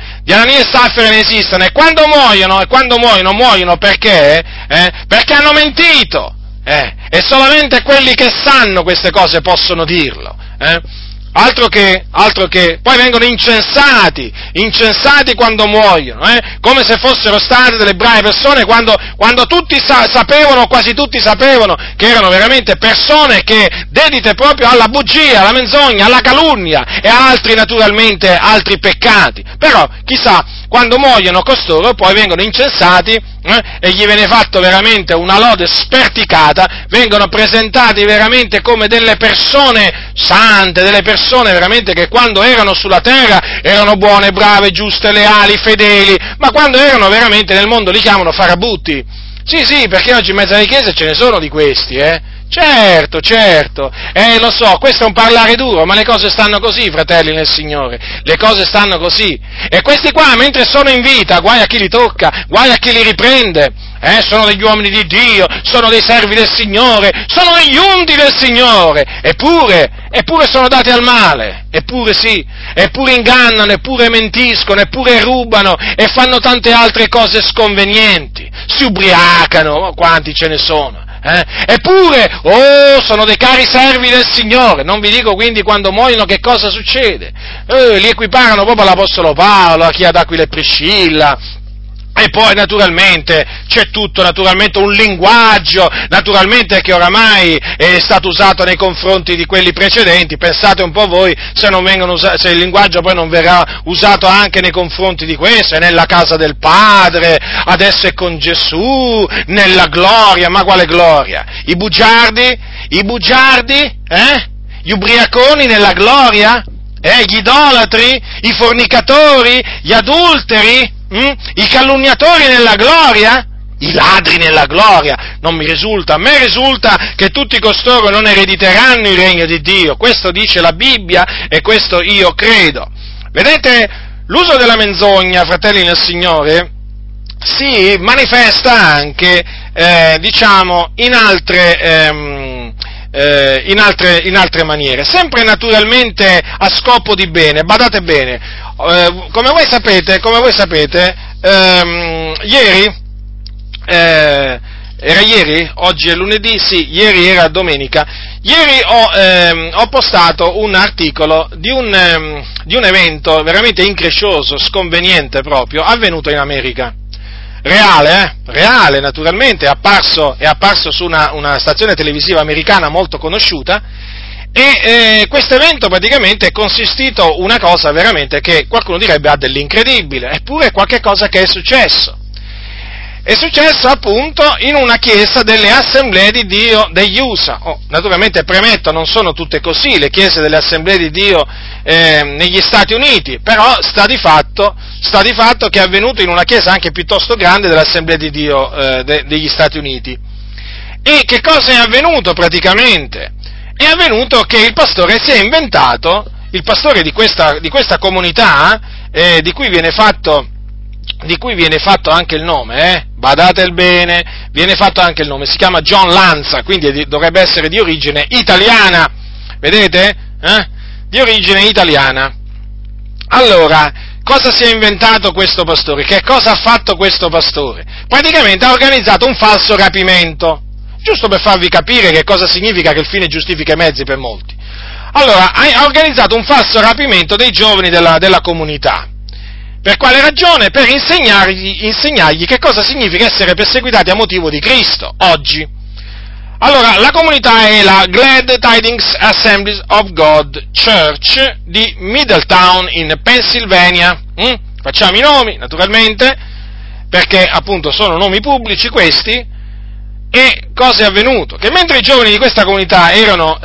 quando muoiono muoiono perché? Perché hanno mentito, e solamente quelli che sanno queste cose possono dirlo, Altro che, poi vengono incensati quando muoiono, come se fossero state delle brave persone, quando tutti sapevano, quasi tutti sapevano, che erano veramente persone che dedite proprio alla bugia, alla menzogna, alla calunnia e altri, naturalmente, altri peccati. Però, chissà, quando muoiono costoro poi vengono incensati, e gli viene fatto veramente una lode sperticata, vengono presentati veramente come delle persone sante, delle persone veramente che quando erano sulla terra erano buone, brave, giuste, leali, fedeli, ma quando erano veramente nel mondo li chiamano farabutti. Sì, perché oggi in mezzo alle chiese ce ne sono di questi, Certo, lo so, questo è un parlare duro, ma le cose stanno così, fratelli nel Signore, le cose stanno così, e questi qua, mentre sono in vita, guai a chi li tocca, guai a chi li riprende, sono degli uomini di Dio, sono dei servi del Signore, sono degli unti del Signore, eppure sono dati al male, eppure ingannano, eppure mentiscono, eppure rubano, e fanno tante altre cose sconvenienti, si ubriacano, quanti ce ne sono, Eppure, sono dei cari servi del Signore, non vi dico quindi quando muoiono che cosa succede, li equiparano proprio all'Apostolo Paolo, a chi ad Aquila e Priscilla, e poi naturalmente c'è tutto un linguaggio che oramai è stato usato nei confronti di quelli precedenti, pensate un po' voi se il linguaggio poi non verrà usato anche nei confronti di questo, è nella casa del Padre, adesso è con Gesù, nella gloria, ma quale gloria? I bugiardi? Gli ubriaconi nella gloria? Gli idolatri? I fornicatori? Gli adulteri? I calunniatori nella gloria? I ladri nella gloria? Non mi risulta, a me risulta che tutti costoro non erediteranno il regno di Dio, questo dice la Bibbia e questo io credo. Vedete, l'uso della menzogna, fratelli nel Signore, si manifesta anche, in altre maniere, sempre naturalmente a scopo di bene, badate bene, come voi sapete, ieri, oggi è lunedì, sì, ieri era domenica, ieri ho postato un articolo di un evento veramente increscioso, sconveniente proprio, avvenuto in America. Reale, naturalmente, è apparso su una stazione televisiva americana molto conosciuta, e questo evento praticamente è consistito una cosa veramente che qualcuno direbbe ha dell'incredibile, eppure è qualche cosa che è successo. È successo appunto in una chiesa delle Assemblee di Dio degli USA. Naturalmente premetto, non sono tutte così le chiese delle Assemblee di Dio negli Stati Uniti, però sta di fatto che è avvenuto in una chiesa anche piuttosto grande dell'Assemblea di Dio degli Stati Uniti. E che cosa è avvenuto praticamente? È avvenuto che il pastore si è inventato, il pastore di questa comunità, di cui viene fatto anche il nome, badate il bene, viene fatto anche il nome, si chiama John Lanza, quindi dovrebbe essere di origine italiana, vedete? Di origine italiana. Allora, cosa si è inventato questo pastore? Che cosa ha fatto questo pastore? Praticamente ha organizzato un falso rapimento, giusto per farvi capire che cosa significa che il fine giustifica i mezzi per molti. Allora, ha organizzato un falso rapimento dei giovani della comunità. Per quale ragione? Per insegnargli che cosa significa essere perseguitati a motivo di Cristo, oggi. Allora, la comunità è la Glad Tidings Assemblies of God Church di Middletown in Pennsylvania. Facciamo i nomi, naturalmente, perché appunto sono nomi pubblici questi. E cosa è avvenuto? Che mentre i giovani di questa comunità erano,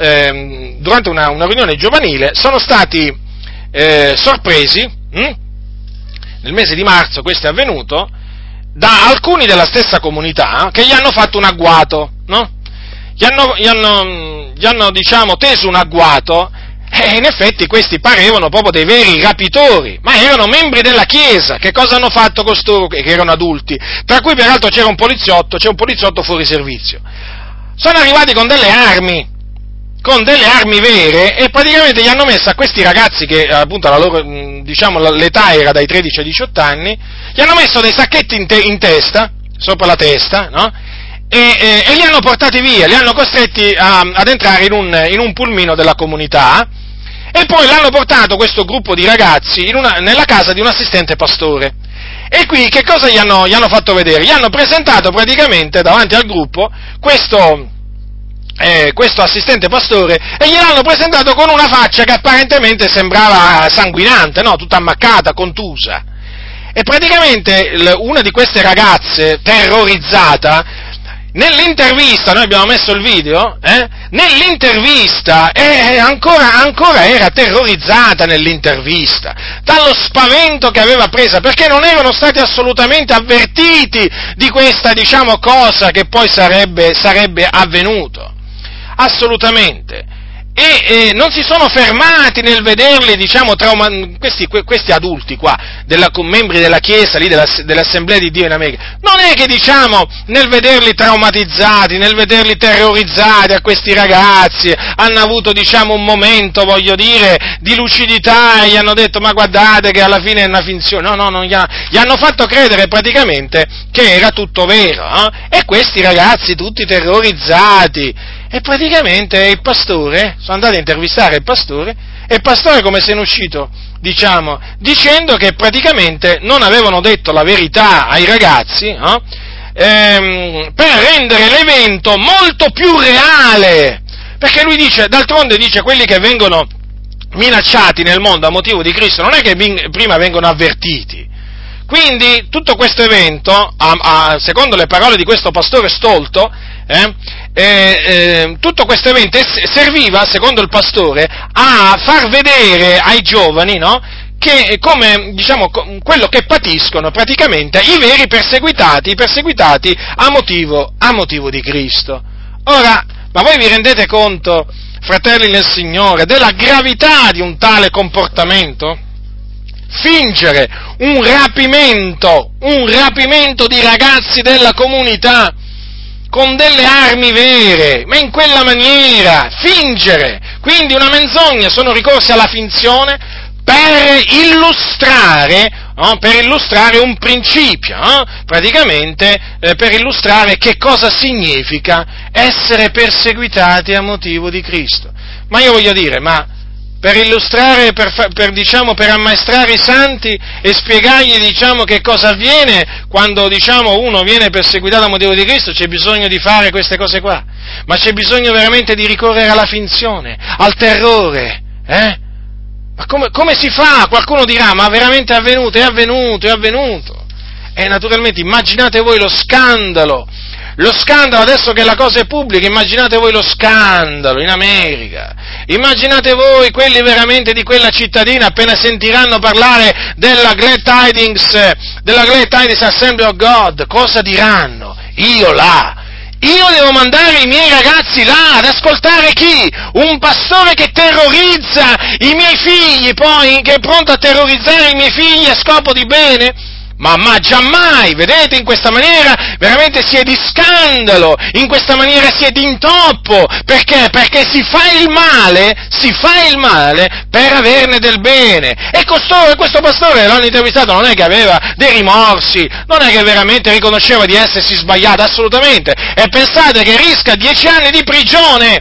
durante una riunione giovanile, sono stati sorpresi, nel mese di marzo questo è avvenuto, da alcuni della stessa comunità che gli hanno fatto un agguato, no? Gli hanno diciamo, teso un agguato, e in effetti questi parevano proprio dei veri rapitori, ma erano membri della Chiesa. Che cosa hanno fatto costoro? Che erano adulti, tra cui peraltro c'è un poliziotto fuori servizio. Sono arrivati con delle armi vere, e praticamente gli hanno messo a questi ragazzi, che appunto la loro, diciamo, l'età era dai 13 ai 18 anni, gli hanno messo dei sacchetti in testa, sopra la testa, no? E li hanno portati via, li hanno costretti ad entrare in un pulmino della comunità, e poi l'hanno portato questo gruppo di ragazzi nella casa di un assistente pastore. E qui che cosa gli hanno fatto vedere? Gli hanno presentato praticamente davanti al gruppo questo assistente pastore, e gliel'hanno presentato con una faccia che apparentemente sembrava sanguinante, no? Tutta ammaccata, contusa. E praticamente una di queste ragazze, terrorizzata, nell'intervista, noi abbiamo messo il video, nell'intervista, ancora era terrorizzata nell'intervista, dallo spavento che aveva presa, perché non erano stati assolutamente avvertiti di questa, diciamo, cosa che poi sarebbe avvenuto, assolutamente, e non si sono fermati nel vederli, diciamo, questi adulti qua, membri della Chiesa, lì dell'Assemblea di Dio in America, non è che, diciamo, nel vederli traumatizzati, nel vederli terrorizzati a questi ragazzi, hanno avuto, diciamo, un momento, voglio dire, di lucidità, e gli hanno detto, ma guardate che alla fine è una finzione, no, gli hanno fatto credere praticamente che era tutto vero, e questi ragazzi tutti terrorizzati. E praticamente il pastore, sono andato a intervistare il pastore, e il pastore come se ne è uscito, diciamo, dicendo che praticamente non avevano detto la verità ai ragazzi, no? Per rendere l'evento molto più reale, perché lui dice, d'altronde dice, quelli che vengono minacciati nel mondo a motivo di Cristo non è che prima vengono avvertiti. Quindi tutto questo evento, secondo le parole di questo pastore stolto, tutto questo evento serviva, secondo il pastore, a far vedere ai giovani, no, che come, diciamo, quello che patiscono praticamente i veri perseguitati a motivo di Cristo. Ora, ma voi vi rendete conto, fratelli nel Signore, della gravità di un tale comportamento? Fingere un rapimento di ragazzi della comunità con delle armi vere, ma in quella maniera, fingere, quindi una menzogna, sono ricorsi alla finzione per illustrare un principio, praticamente per illustrare che cosa significa essere perseguitati a motivo di Cristo. Ma io voglio dire, per illustrare, per ammaestrare i santi e spiegargli, diciamo, che cosa avviene quando, diciamo, uno viene perseguitato a motivo di Cristo, c'è bisogno di fare queste cose qua, ma c'è bisogno veramente di ricorrere alla finzione, al terrore, Ma come si fa? Qualcuno dirà, ma veramente è avvenuto, e naturalmente immaginate voi lo scandalo, adesso che la cosa è pubblica, immaginate voi lo scandalo in America, immaginate voi quelli veramente di quella cittadina appena sentiranno parlare della Glad Tidings Assembly of God, cosa diranno? Io devo mandare i miei ragazzi là ad ascoltare chi? Un pastore che terrorizza i miei figli, poi, che è pronto a terrorizzare i miei figli a scopo di bene? Ma giammai, vedete, in questa maniera veramente si è di scandalo, in questa maniera si è di intoppo, perché? Perché si fa il male per averne del bene, e questo pastore, l'hanno intervistato, non è che aveva dei rimorsi, non è che veramente riconosceva di essersi sbagliato, assolutamente, e pensate che rischia 10 anni di prigione,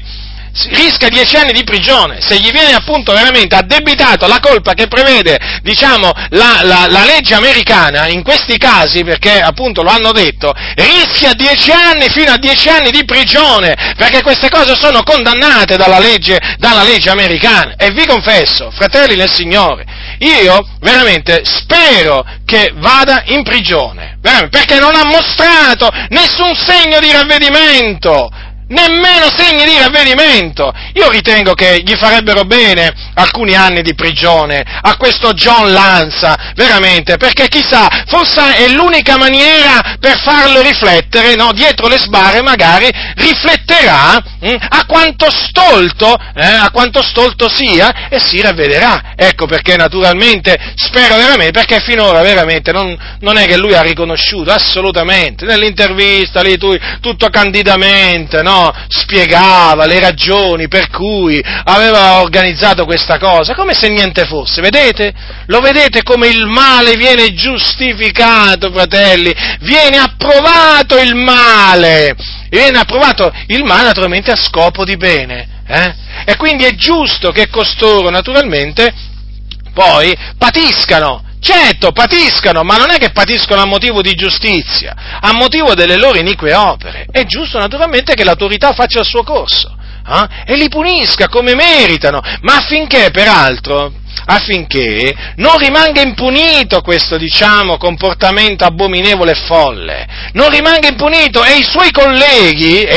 rischia 10 anni di prigione, se gli viene appunto veramente addebitato la colpa che prevede, diciamo, la legge americana, in questi casi, perché appunto lo hanno detto, rischia 10 anni, fino a 10 anni di prigione, perché queste cose sono condannate dalla legge americana. E vi confesso, fratelli del Signore, io veramente spero che vada in prigione, veramente, perché non ha mostrato nessun segno di ravvedimento, nemmeno segni di ravvedimento. Io ritengo che gli farebbero bene alcuni anni di prigione a questo John Lanza, veramente, perché chissà, forse è l'unica maniera per farlo riflettere, no? Dietro le sbarre magari rifletterà a quanto stolto sia, e si ravvederà. Ecco perché naturalmente spero veramente, perché finora veramente non è che lui ha riconosciuto assolutamente, nell'intervista lì tutto candidamente, no? Spiegava le ragioni per cui aveva organizzato questa cosa, come se niente fosse. Vedete? Lo vedete come il male viene giustificato, fratelli? Viene approvato il male! Viene approvato il male naturalmente a scopo di bene, eh? E quindi è giusto che costoro naturalmente poi patiscano. Certo, patiscano, ma non è che patiscono a motivo di giustizia, a motivo delle loro inique opere. È giusto naturalmente che l'autorità faccia il suo corso, eh? E li punisca come meritano, ma affinché non rimanga impunito questo, diciamo, comportamento abominevole e folle, non rimanga impunito e i suoi colleghi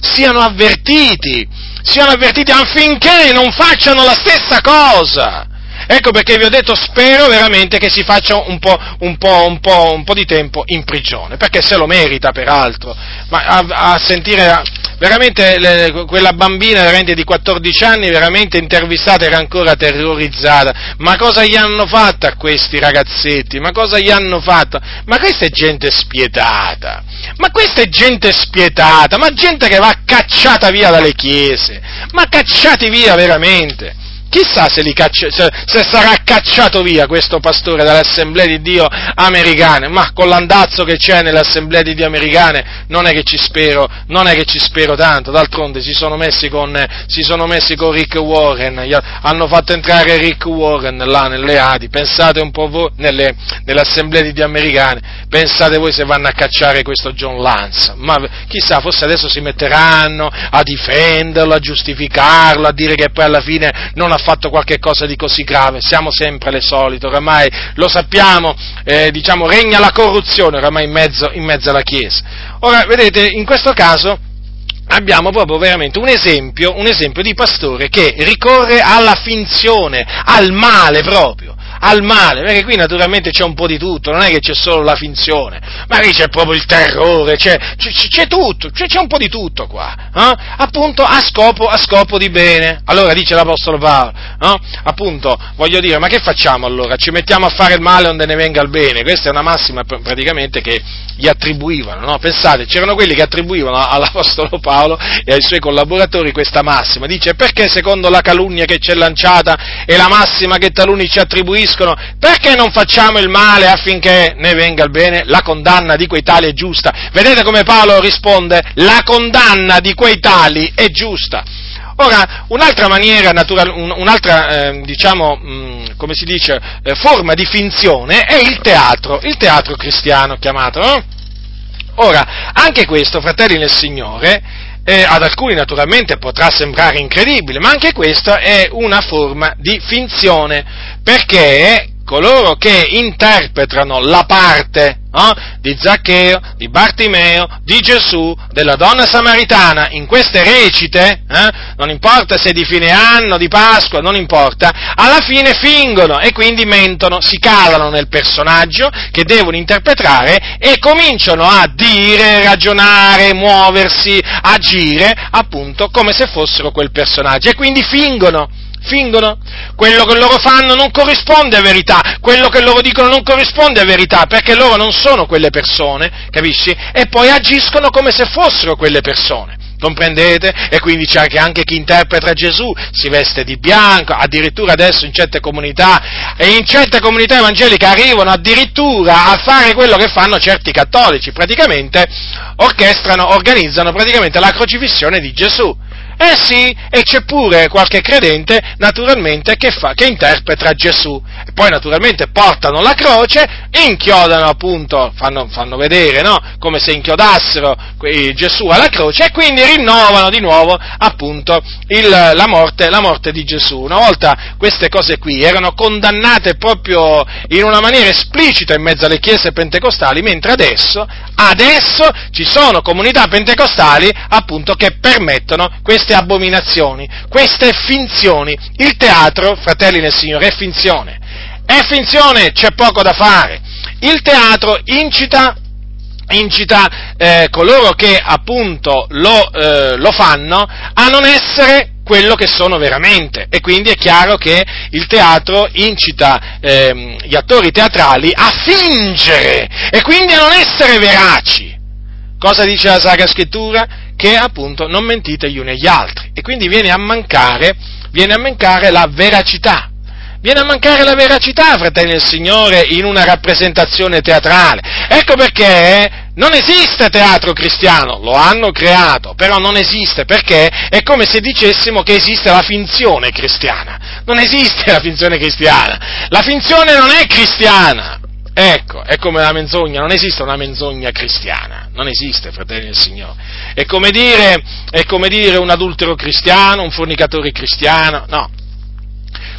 siano avvertiti affinché non facciano la stessa cosa. Ecco perché vi ho detto, spero veramente che si faccia un po' di tempo in prigione, perché se lo merita peraltro. Ma a sentire veramente quella bambina veramente di 14 anni veramente intervistata era ancora terrorizzata. Ma cosa gli hanno fatto a questi ragazzetti? Ma cosa gli hanno fatto? Ma questa è gente spietata. Ma gente che va cacciata via dalle chiese. Ma cacciati via veramente. Chissà se sarà cacciato via questo pastore dall'Assemblea di Dio americane, ma con l'andazzo che c'è nell'Assemblea di Dio americane non è che ci spero tanto. D'altronde si sono messi con Rick Warren, hanno fatto entrare Rick Warren là nelle Adi, pensate un po' voi, nell'Assemblea di Dio americane, pensate voi se vanno a cacciare questo John Lanza. Ma chissà, forse adesso si metteranno a difenderlo, a giustificarlo, a dire che poi alla fine non ha fatto qualche cosa di così grave. Siamo sempre le solite, oramai lo sappiamo, diciamo, regna la corruzione oramai in mezzo alla Chiesa. Ora, vedete, in questo caso abbiamo proprio veramente un esempio di pastore che ricorre alla finzione, al male, perché qui naturalmente c'è un po' di tutto, non è che c'è solo la finzione, ma lì c'è proprio il terrore, c'è tutto, c'è un po' di tutto qua, eh? Appunto a scopo di bene. Allora dice l'Apostolo Paolo, appunto, voglio dire, ma che facciamo allora? Ci mettiamo a fare il male onde ne venga il bene? Questa è una massima praticamente che gli attribuivano, no? Pensate, c'erano quelli che attribuivano all'Apostolo Paolo e ai suoi collaboratori questa massima. Dice, perché secondo la calunnia che ci è lanciata e la massima che taluni ci attribuiscono, perché non facciamo il male affinché ne venga il bene? La condanna di quei tali è giusta. Vedete come Paolo risponde? La condanna di quei tali è giusta. Ora, un'altra maniera, forma di finzione è il teatro cristiano chiamato, no? Ora, anche questo, fratelli nel Signore, ad alcuni naturalmente potrà sembrare incredibile, ma anche questa è una forma di finzione, perché coloro che interpretano la parte di Zaccheo, di Bartimeo, di Gesù, della donna samaritana in queste recite, non importa se di fine anno, di Pasqua, non importa, alla fine fingono e quindi mentono, si calano nel personaggio che devono interpretare e cominciano a dire, ragionare, muoversi, agire appunto come se fossero quel personaggio, e quindi fingono. Quello che loro fanno non corrisponde a verità, quello che loro dicono non corrisponde a verità, perché loro non sono quelle persone, capisci? E poi agiscono come se fossero quelle persone. comprendete? E quindi c'è anche chi interpreta Gesù, si veste di bianco, addirittura adesso in certe comunità evangeliche arrivano addirittura a fare quello che fanno certi cattolici, praticamente organizzano praticamente la crocifissione di Gesù. Eh sì, e c'è pure qualche credente, naturalmente, che interpreta Gesù. E poi, naturalmente, portano la croce, inchiodano appunto, fanno vedere, no? Come se inchiodassero Gesù alla croce, e quindi rinnovano di nuovo, appunto, la morte di Gesù. Una volta queste cose qui erano condannate proprio in una maniera esplicita in mezzo alle chiese pentecostali, mentre adesso ci sono comunità pentecostali, appunto, che permettono queste abominazioni, queste finzioni. Il teatro, fratelli nel Signore, è finzione, c'è poco da fare. Il teatro incita coloro che appunto lo fanno a non essere quello che sono veramente, e quindi è chiaro che il teatro incita gli attori teatrali a fingere e quindi a non essere veraci. Cosa dice la Sacra Scrittura? Che appunto non mentite gli uni agli altri, e quindi viene a mancare la veracità. Viene a mancare la veracità, fratelli del Signore, in una rappresentazione teatrale. Ecco perché non esiste teatro cristiano, lo hanno creato, però non esiste, perché è come se dicessimo che esiste la finzione cristiana. Non esiste la finzione cristiana, la finzione non è cristiana. Ecco, è come la menzogna, non esiste una menzogna cristiana, non esiste, fratelli del Signore. È come dire un adultero cristiano, un fornicatore cristiano, no.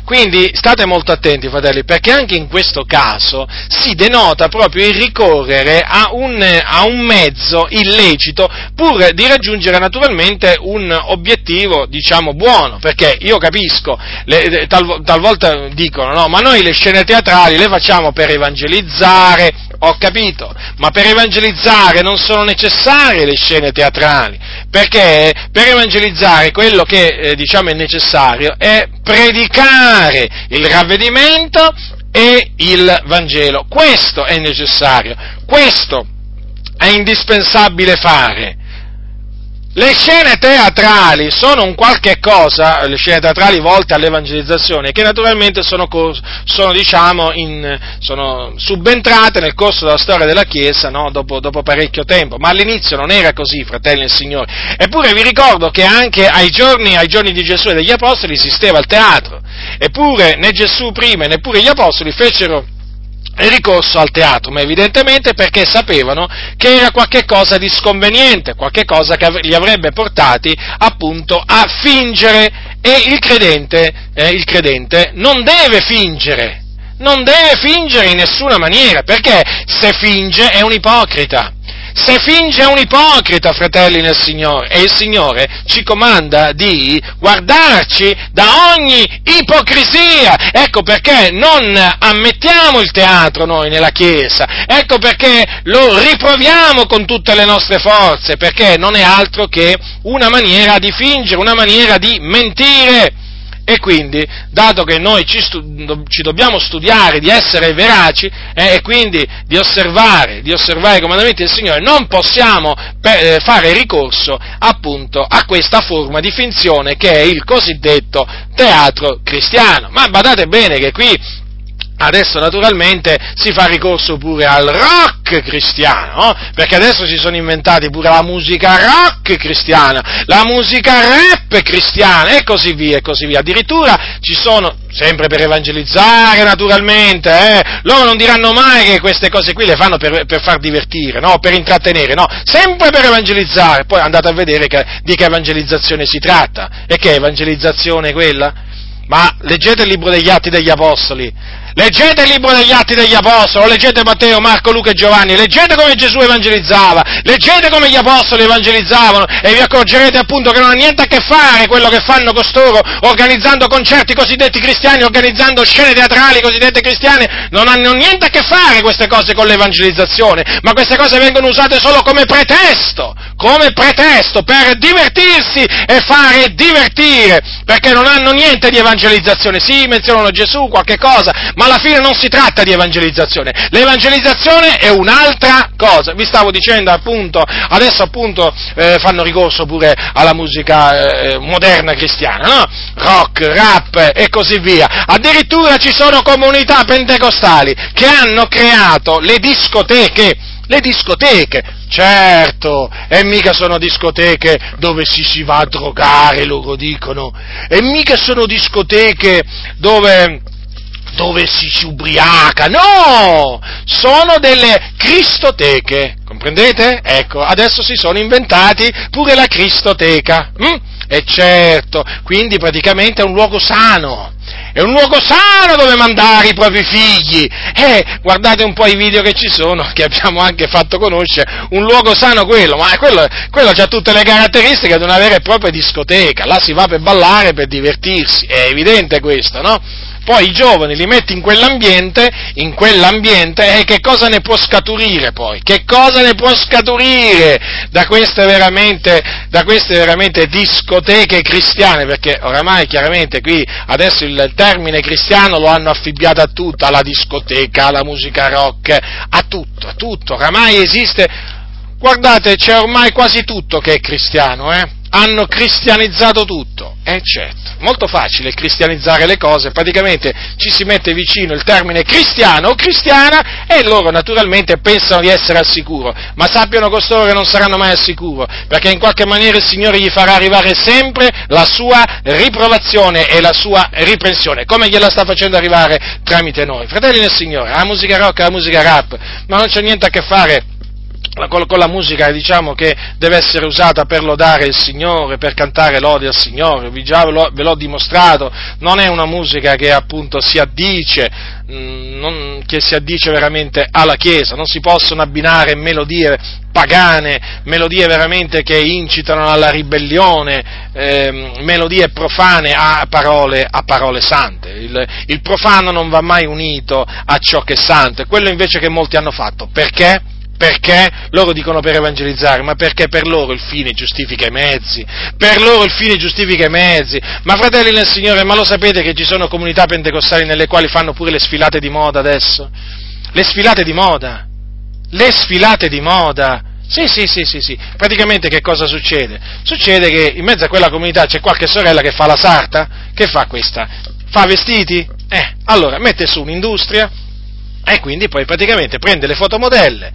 Quindi state molto attenti, fratelli, perché anche in questo caso si denota proprio il ricorrere a un mezzo illecito pur di raggiungere naturalmente un obiettivo, diciamo, buono, perché io capisco, talvolta dicono, no, ma noi le scene teatrali le facciamo per evangelizzare. Ho capito, ma per evangelizzare non sono necessarie le scene teatrali, perché per evangelizzare quello che diciamo è necessario è predicare il ravvedimento e il Vangelo. Questo è necessario, questo è indispensabile fare. Le scene teatrali sono un qualche cosa, le scene teatrali volte all'evangelizzazione, che naturalmente sono subentrate nel corso della storia della Chiesa, no? dopo parecchio tempo, ma all'inizio non era così, fratelli del Signore. Eppure vi ricordo che anche ai giorni di Gesù e degli Apostoli esisteva il teatro, eppure né Gesù prima e neppure gli Apostoli fecero ricorso al teatro, ma evidentemente perché sapevano che era qualche cosa di sconveniente, qualche cosa che li avrebbe portati appunto a fingere, e il credente non deve fingere in nessuna maniera, perché se finge è un ipocrita. Se finge è un ipocrita, fratelli nel Signore, e il Signore ci comanda di guardarci da ogni ipocrisia. Ecco perché non ammettiamo il teatro noi nella Chiesa, ecco perché lo riproviamo con tutte le nostre forze, perché non è altro che una maniera di fingere, una maniera di mentire. E quindi, dato che noi ci dobbiamo studiare di essere veraci, e quindi di osservare i comandamenti del Signore, non possiamo fare ricorso appunto a questa forma di finzione che è il cosiddetto teatro cristiano. Ma badate bene che qui adesso naturalmente si fa ricorso pure al rock cristiano, no? Perché adesso si sono inventati pure la musica rock cristiana, la musica rap cristiana, e così via. Addirittura ci sono, sempre per evangelizzare naturalmente, loro non diranno mai che queste cose qui le fanno per far divertire, no? Per intrattenere, no? Sempre per evangelizzare. Poi andate a vedere di che evangelizzazione si tratta, e che evangelizzazione è quella? Ma leggete il libro degli Atti degli Apostoli, leggete il libro degli Atti degli Apostoli, leggete Matteo, Marco, Luca e Giovanni, leggete come Gesù evangelizzava, leggete come gli Apostoli evangelizzavano, e vi accorgerete appunto che non ha niente a che fare quello che fanno costoro, organizzando concerti cosiddetti cristiani, organizzando scene teatrali cosiddette cristiane. Non hanno niente a che fare queste cose con l'evangelizzazione, ma queste cose vengono usate solo come pretesto per divertirsi e fare divertire, perché non hanno niente di evangelizzazione. Sì, menzionano Gesù, qualche cosa, ma ma alla fine non si tratta di evangelizzazione, l'evangelizzazione è un'altra cosa. Vi stavo dicendo appunto, adesso appunto fanno ricorso pure alla musica moderna cristiana, no? Rock, rap e così via, addirittura ci sono comunità pentecostali che hanno creato le discoteche. Le discoteche, certo, e mica sono discoteche dove si va a drogare, loro dicono, e mica sono discoteche dove si ubriaca, no! Sono delle cristoteche, comprendete? Ecco, adesso si sono inventati pure la cristoteca, e certo, quindi praticamente è un luogo sano. È un luogo sano dove mandare i propri figli. Guardate un po' i video che ci sono, che abbiamo anche fatto conoscere. Un luogo sano quello, ma quello c'ha tutte le caratteristiche di una vera e propria discoteca. Là si va per ballare, per divertirsi. È evidente questo, no? Poi i giovani li metti in quell'ambiente, e che cosa ne può scaturire poi? Che cosa ne può scaturire da queste veramente discoteche cristiane? Perché oramai chiaramente qui adesso il termine cristiano lo hanno affibbiato a tutto, alla discoteca, alla musica rock, a tutto. Oramai esiste, guardate, c'è ormai quasi tutto che è cristiano, Hanno cristianizzato tutto, certo, molto facile cristianizzare le cose, praticamente ci si mette vicino il termine cristiano o cristiana e loro naturalmente pensano di essere al sicuro, ma sappiano costoro che non saranno mai al sicuro, perché in qualche maniera il Signore gli farà arrivare sempre la sua riprovazione e la sua riprensione, come gliela sta facendo arrivare tramite noi. Fratelli del Signore, la musica rock, la musica rap, ma non c'è niente a che fare con la musica, diciamo, che deve essere usata per lodare il Signore, per cantare lodi al Signore. Ve l'ho dimostrato, non è una musica che appunto si addice veramente alla Chiesa, non si possono abbinare melodie pagane, melodie veramente che incitano alla ribellione, melodie profane a parole sante. Il profano non va mai unito a ciò che è santo, è quello invece che molti hanno fatto. Perché? Perché? Loro dicono per evangelizzare, ma perché per loro il fine giustifica i mezzi, ma fratelli nel Signore, ma lo sapete che ci sono comunità pentecostali nelle quali fanno pure le sfilate di moda adesso? Le sfilate di moda, sì, praticamente che cosa succede? Succede che in mezzo a quella comunità c'è qualche sorella che fa la sarta, che fa questa, fa vestiti, allora mette su un'industria, e quindi poi praticamente prende le fotomodelle,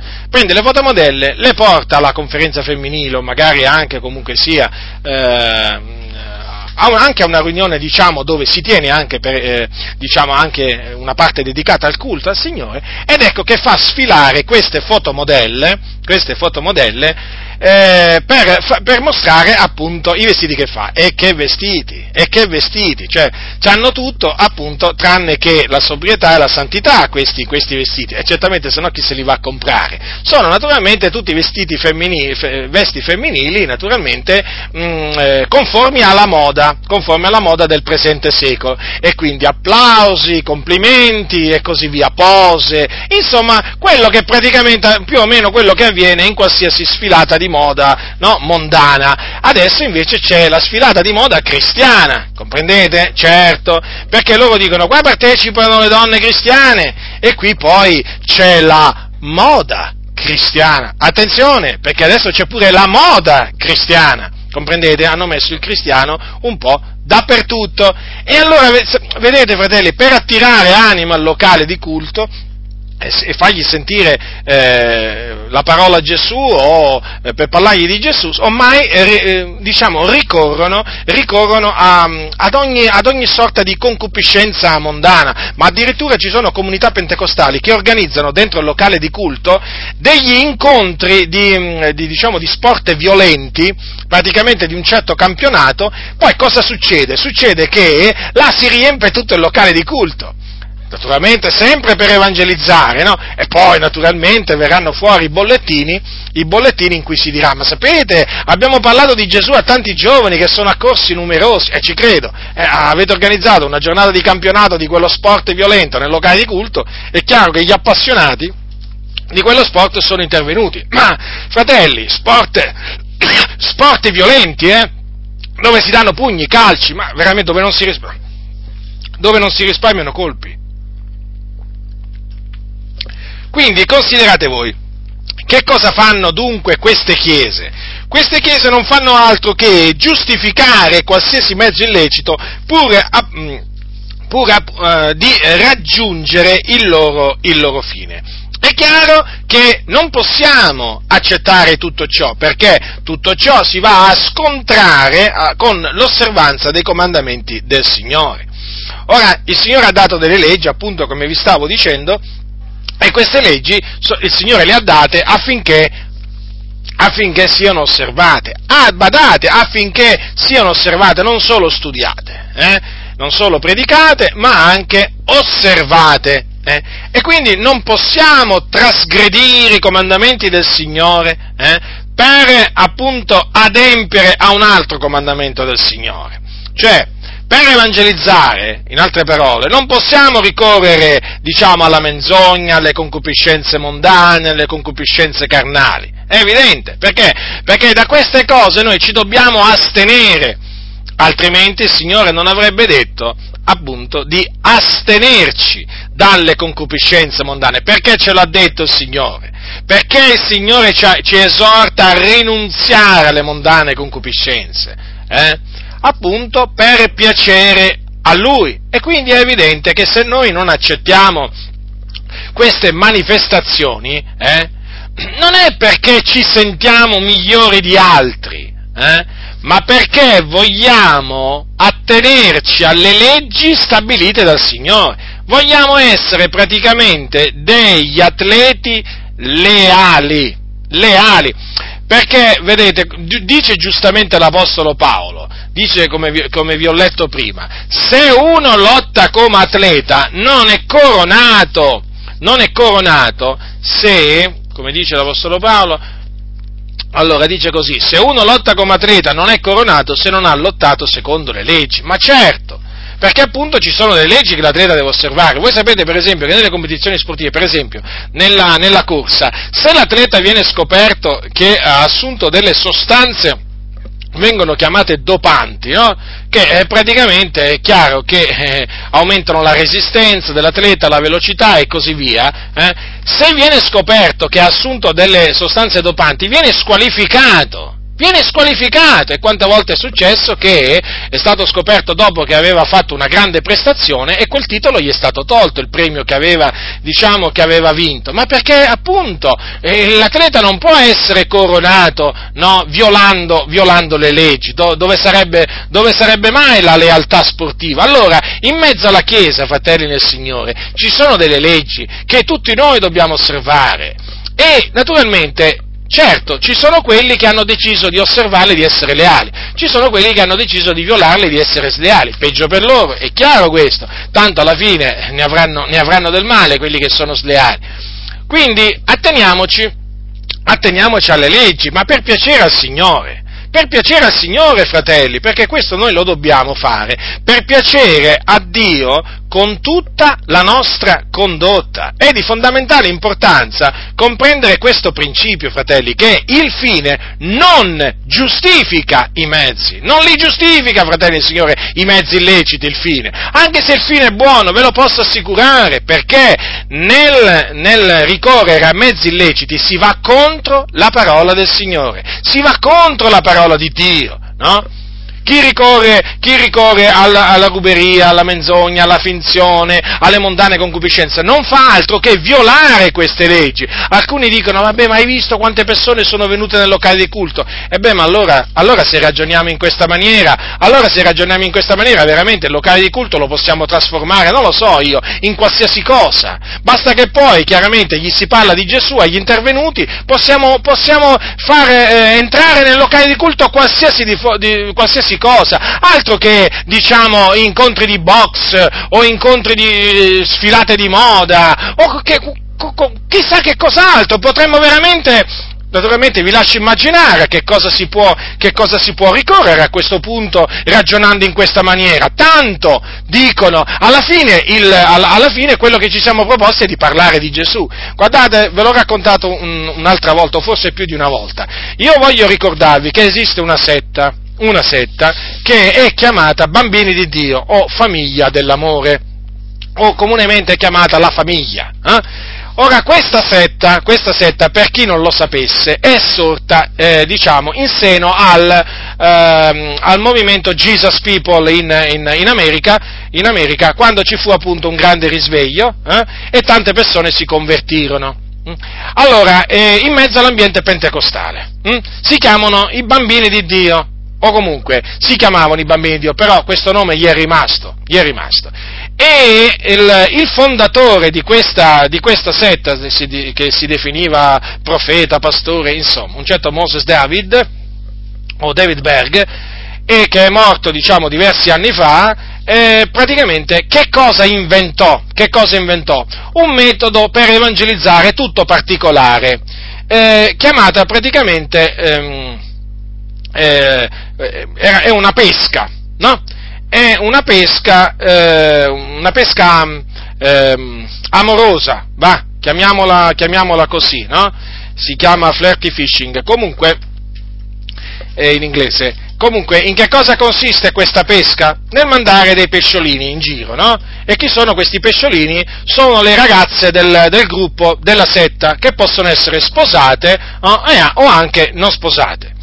le porta alla conferenza femminile o magari anche comunque sia anche a una riunione, diciamo, dove si tiene anche per, diciamo, anche una parte dedicata al culto al Signore, ed ecco che fa sfilare queste fotomodelle per mostrare appunto i vestiti che fa, e che vestiti, cioè c'hanno tutto appunto tranne che la sobrietà e la santità questi vestiti, e certamente se no chi se li va a comprare? Sono naturalmente tutti vesti femminili naturalmente conformi alla moda del presente secolo, e quindi applausi, complimenti e così via, pose, insomma quello che praticamente più o meno quello che avviene in qualsiasi sfilata di moda, no? Mondana. Adesso invece c'è la sfilata di moda cristiana, comprendete? Certo, perché loro dicono qua partecipano le donne cristiane, e qui poi c'è la moda cristiana. Attenzione, perché adesso c'è pure la moda cristiana, comprendete? Hanno messo il cristiano un po' dappertutto, e allora vedete fratelli, per attirare anima al locale di culto e fargli sentire la parola Gesù o per parlargli di Gesù, ormai diciamo ricorrono ad ogni sorta di concupiscenza mondana, ma addirittura ci sono comunità pentecostali che organizzano dentro il locale di culto degli incontri di sport violenti, praticamente di un certo campionato. Poi cosa succede? Succede che là si riempie tutto il locale di culto. Naturalmente sempre per evangelizzare, no? E poi naturalmente verranno fuori i bollettini in cui si dirà: ma sapete, abbiamo parlato di Gesù a tanti giovani che sono accorsi numerosi, e ci credo, avete organizzato una giornata di campionato di quello sport violento nel locale di culto, è chiaro che gli appassionati di quello sport sono intervenuti. Ma, fratelli, sport violenti, dove si danno pugni, calci, ma veramente dove non si risparmiano colpi. Quindi considerate voi, che cosa fanno dunque queste chiese? Queste chiese non fanno altro che giustificare qualsiasi mezzo illecito pur di raggiungere il loro fine. È chiaro che non possiamo accettare tutto ciò, perché tutto ciò si va a scontrare con l'osservanza dei comandamenti del Signore. Ora, il Signore ha dato delle leggi, appunto come vi stavo dicendo, e queste leggi il Signore le ha date affinché siano osservate. Ah, badate, affinché siano osservate, non solo studiate, non solo predicate, ma anche osservate. E quindi non possiamo trasgredire i comandamenti del Signore per appunto adempiere a un altro comandamento del Signore. Cioè, per evangelizzare, in altre parole, non possiamo ricorrere, diciamo, alla menzogna, alle concupiscenze mondane, alle concupiscenze carnali. È evidente, perché? Perché da queste cose noi ci dobbiamo astenere, altrimenti il Signore non avrebbe detto, appunto, di astenerci dalle concupiscenze mondane. Perché ce l'ha detto il Signore? Perché il Signore ci esorta a rinunziare alle mondane concupiscenze, appunto per piacere a Lui. E quindi è evidente che se noi non accettiamo queste manifestazioni, non è perché ci sentiamo migliori di altri, ma perché vogliamo attenerci alle leggi stabilite dal Signore. Vogliamo essere praticamente degli atleti leali, perché, vedete, dice giustamente l'Apostolo Paolo, dice come vi ho letto prima, se uno lotta come atleta non è coronato se, come dice l'Apostolo Paolo, allora dice così, se uno lotta come atleta non è coronato se non ha lottato secondo le leggi, ma certo, perché appunto ci sono delle leggi che l'atleta deve osservare. Voi sapete per esempio che nelle competizioni sportive, per esempio nella corsa, se l'atleta viene scoperto che ha assunto delle sostanze, vengono chiamate dopanti, no? Che praticamente è chiaro che aumentano la resistenza dell'atleta, la velocità e così via, se viene scoperto che ha assunto delle sostanze dopanti viene squalificato, e quante volte è successo che è stato scoperto dopo che aveva fatto una grande prestazione e quel titolo gli è stato tolto, il premio che aveva vinto, ma perché appunto l'atleta non può essere coronato, no, violando le leggi, dove sarebbe mai la lealtà sportiva? Allora, in mezzo alla Chiesa, fratelli nel Signore, ci sono delle leggi che tutti noi dobbiamo osservare e naturalmente, certo, ci sono quelli che hanno deciso di osservarle e di essere leali, ci sono quelli che hanno deciso di violarle e di essere sleali, peggio per loro, è chiaro questo, tanto alla fine ne avranno del male quelli che sono sleali. Quindi atteniamoci alle leggi, ma per piacere al Signore. Per piacere al Signore, fratelli, perché questo noi lo dobbiamo fare, per piacere a Dio con tutta la nostra condotta. È di fondamentale importanza comprendere questo principio, fratelli, che il fine non giustifica i mezzi, non li giustifica, fratelli e Signore, i mezzi illeciti, il fine. Anche se il fine è buono, ve lo posso assicurare, perché nel ricorrere a mezzi illeciti si va contro la parola del Signore, si va contro la parola di Dio, no? Chi ricorre alla ruberia, alla menzogna, alla finzione, alle mondane concupiscenze, non fa altro che violare queste leggi. Alcuni dicono, vabbè, ma hai visto quante persone sono venute nel locale di culto? Ebbene, ma allora se ragioniamo in questa maniera, veramente il locale di culto lo possiamo trasformare, non lo so io, in qualsiasi cosa. Basta che poi, chiaramente, gli si parla di Gesù agli intervenuti, possiamo fare entrare nel locale di culto qualsiasi cosa, altro che, diciamo, incontri di box o incontri di sfilate di moda o chissà che cos'altro. Potremmo veramente, naturalmente vi lascio immaginare che cosa si può ricorrere a questo punto ragionando in questa maniera. Tanto dicono, alla fine quello che ci siamo proposti è di parlare di Gesù. Guardate, ve l'ho raccontato un'altra volta, o forse più di una volta. Io voglio ricordarvi che esiste una setta che è chiamata Bambini di Dio o Famiglia dell'Amore, o comunemente chiamata la Famiglia. Ora, questa setta, per chi non lo sapesse, è sorta, in seno al movimento Jesus People in America, quando ci fu appunto un grande risveglio, e tante persone si convertirono. Allora, in mezzo all'ambiente pentecostale, si chiamano i bambini di Dio, o comunque si chiamavano i bambini di Dio, però questo nome gli è rimasto. E il fondatore di questa setta, che si definiva profeta, pastore, insomma, un certo Moses David, o David Berg, e che è morto, diversi anni fa, praticamente che cosa inventò? Un metodo per evangelizzare tutto particolare, chiamata praticamente... è una pesca, no? È una pesca amorosa, chiamiamola così, no? Si chiama flirty fishing, comunque in inglese. Comunque, in che cosa consiste questa pesca? Nel mandare dei pesciolini in giro, no? E chi sono questi pesciolini? Sono le ragazze del gruppo, della setta, che possono essere sposate o anche non sposate.